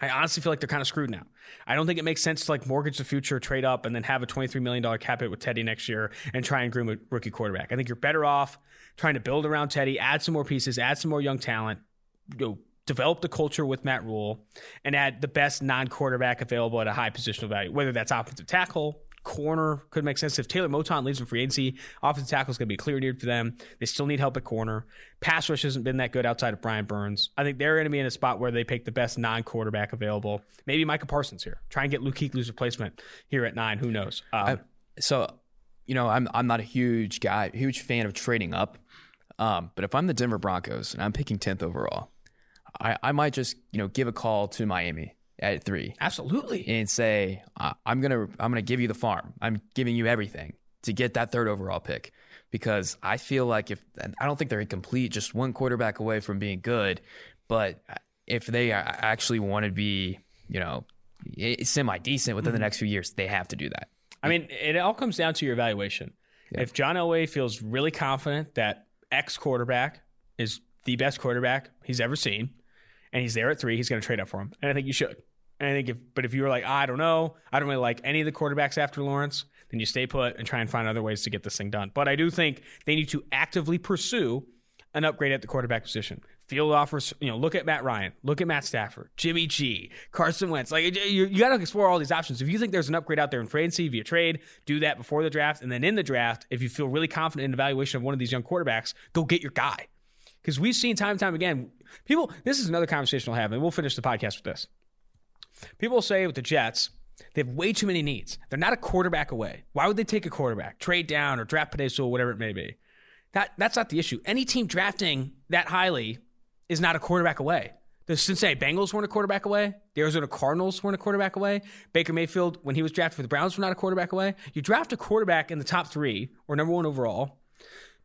I honestly feel like they're kind of screwed now. I don't think it makes sense to like mortgage the future, trade up, and then have a twenty-three million dollars cap hit with Teddy next year and try and groom a rookie quarterback. I think you're better off trying to build around Teddy, add some more pieces, add some more young talent, you know, develop the culture with Matt Rule, and add the best non-quarterback available at a high positional value, whether that's offensive tackle, corner could make sense. If Taylor Moton leaves them free agency, offensive tackle is going to be a clear need for them. They still need help at corner. Pass rush hasn't been that good outside of Brian Burns. I think they're going to be in a spot where they pick the best non-quarterback available. Maybe Micah Parsons here. Try and get Luke Kuechly's replacement here at nine. Who knows? Um, I, so, you know, I'm I'm not a huge guy, huge fan of trading up. Um, but if I'm the Denver Broncos and I'm picking tenth overall, I, I might just you know give a call to Miami at three. Absolutely. And say, uh, I'm going to, I'm going to give you the farm. I'm giving you everything to get that third overall pick, because I feel like if, and I don't think they're incomplete, just one quarterback away from being good. But if they actually want to be, you know, semi-decent within mm-hmm. the next few years, they have to do that. I mean, it all comes down to your evaluation. Yeah. If John Elway feels really confident that X quarterback is the best quarterback he's ever seen, and he's there at three, he's going to trade up for him. And I think you should. And I think if, but if you were like, I don't know, I don't really like any of the quarterbacks after Lawrence, then you stay put and try and find other ways to get this thing done. But I do think they need to actively pursue an upgrade at the quarterback position. Field offers, you know, look at Matt Ryan, look at Matt Stafford, Jimmy G, Carson Wentz. Like you, you got to explore all these options. If you think there's an upgrade out there in free agency via trade, do that before the draft. And then in the draft, if you feel really confident in the evaluation of one of these young quarterbacks, go get your guy. Because we've seen time and time again, people, this is another conversation we'll have, and we'll finish the podcast with this. People say with the Jets, they have way too many needs. They're not a quarterback away. Why would they take a quarterback, trade down, or draft Penei Sewell, whatever it may be? That That's not the issue. Any team drafting that highly is not a quarterback away. The Cincinnati Bengals weren't a quarterback away. The Arizona Cardinals weren't a quarterback away. Baker Mayfield, when he was drafted for the Browns, were not a quarterback away. You draft a quarterback in the top three or number one overall,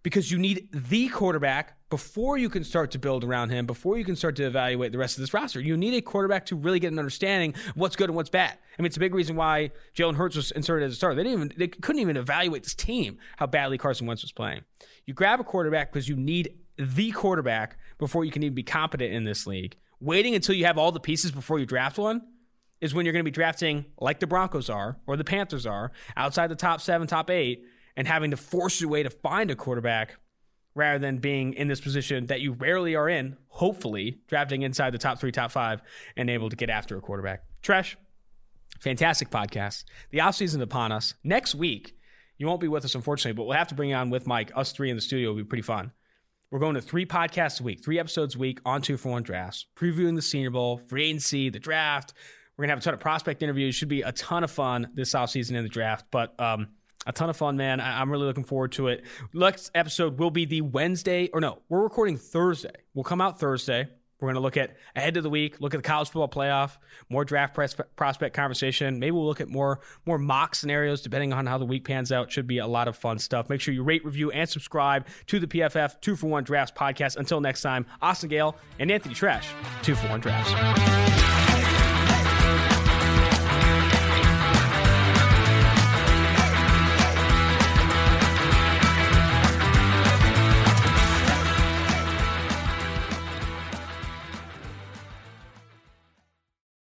because you need the quarterback before you can start to build around him, before you can start to evaluate the rest of this roster. You need a quarterback to really get an understanding of what's good and what's bad. I mean, it's a big reason why Jalen Hurts was inserted as a starter. They didn't even, they couldn't even evaluate this team, how badly Carson Wentz was playing. You grab a quarterback because you need the quarterback before you can even be competent in this league. Waiting until you have all the pieces before you draft one is when you're going to be drafting like the Broncos are or the Panthers are, outside the top seven, top eight, and having to force your way to find a quarterback rather than being in this position that you rarely are in, hopefully drafting inside the top three, top five, and able to get after a quarterback. Treash, fantastic podcast. The offseason upon us. Next week, you won't be with us, unfortunately, but we'll have to bring you on with Mike. Us three in the studio will be pretty fun. We're going to three podcasts a week, three episodes a week on two for one drafts, previewing the Senior Bowl, free agency, the draft. We're going to have a ton of prospect interviews. Should be a ton of fun this offseason in the draft, but... um. A ton of fun, man. I- I'm really looking forward to it. Next episode will be the Wednesday, or no, we're recording Thursday. We'll come out Thursday. We're going to look at ahead of the week, look at the college football playoff, more draft pres- prospect conversation. Maybe we'll look at more, more mock scenarios, depending on how the week pans out. Should be a lot of fun stuff. Make sure you rate, review, and subscribe to the P F F two for one Drafts podcast. Until next time, Austin Gale and Anthony Treash, two for one Drafts.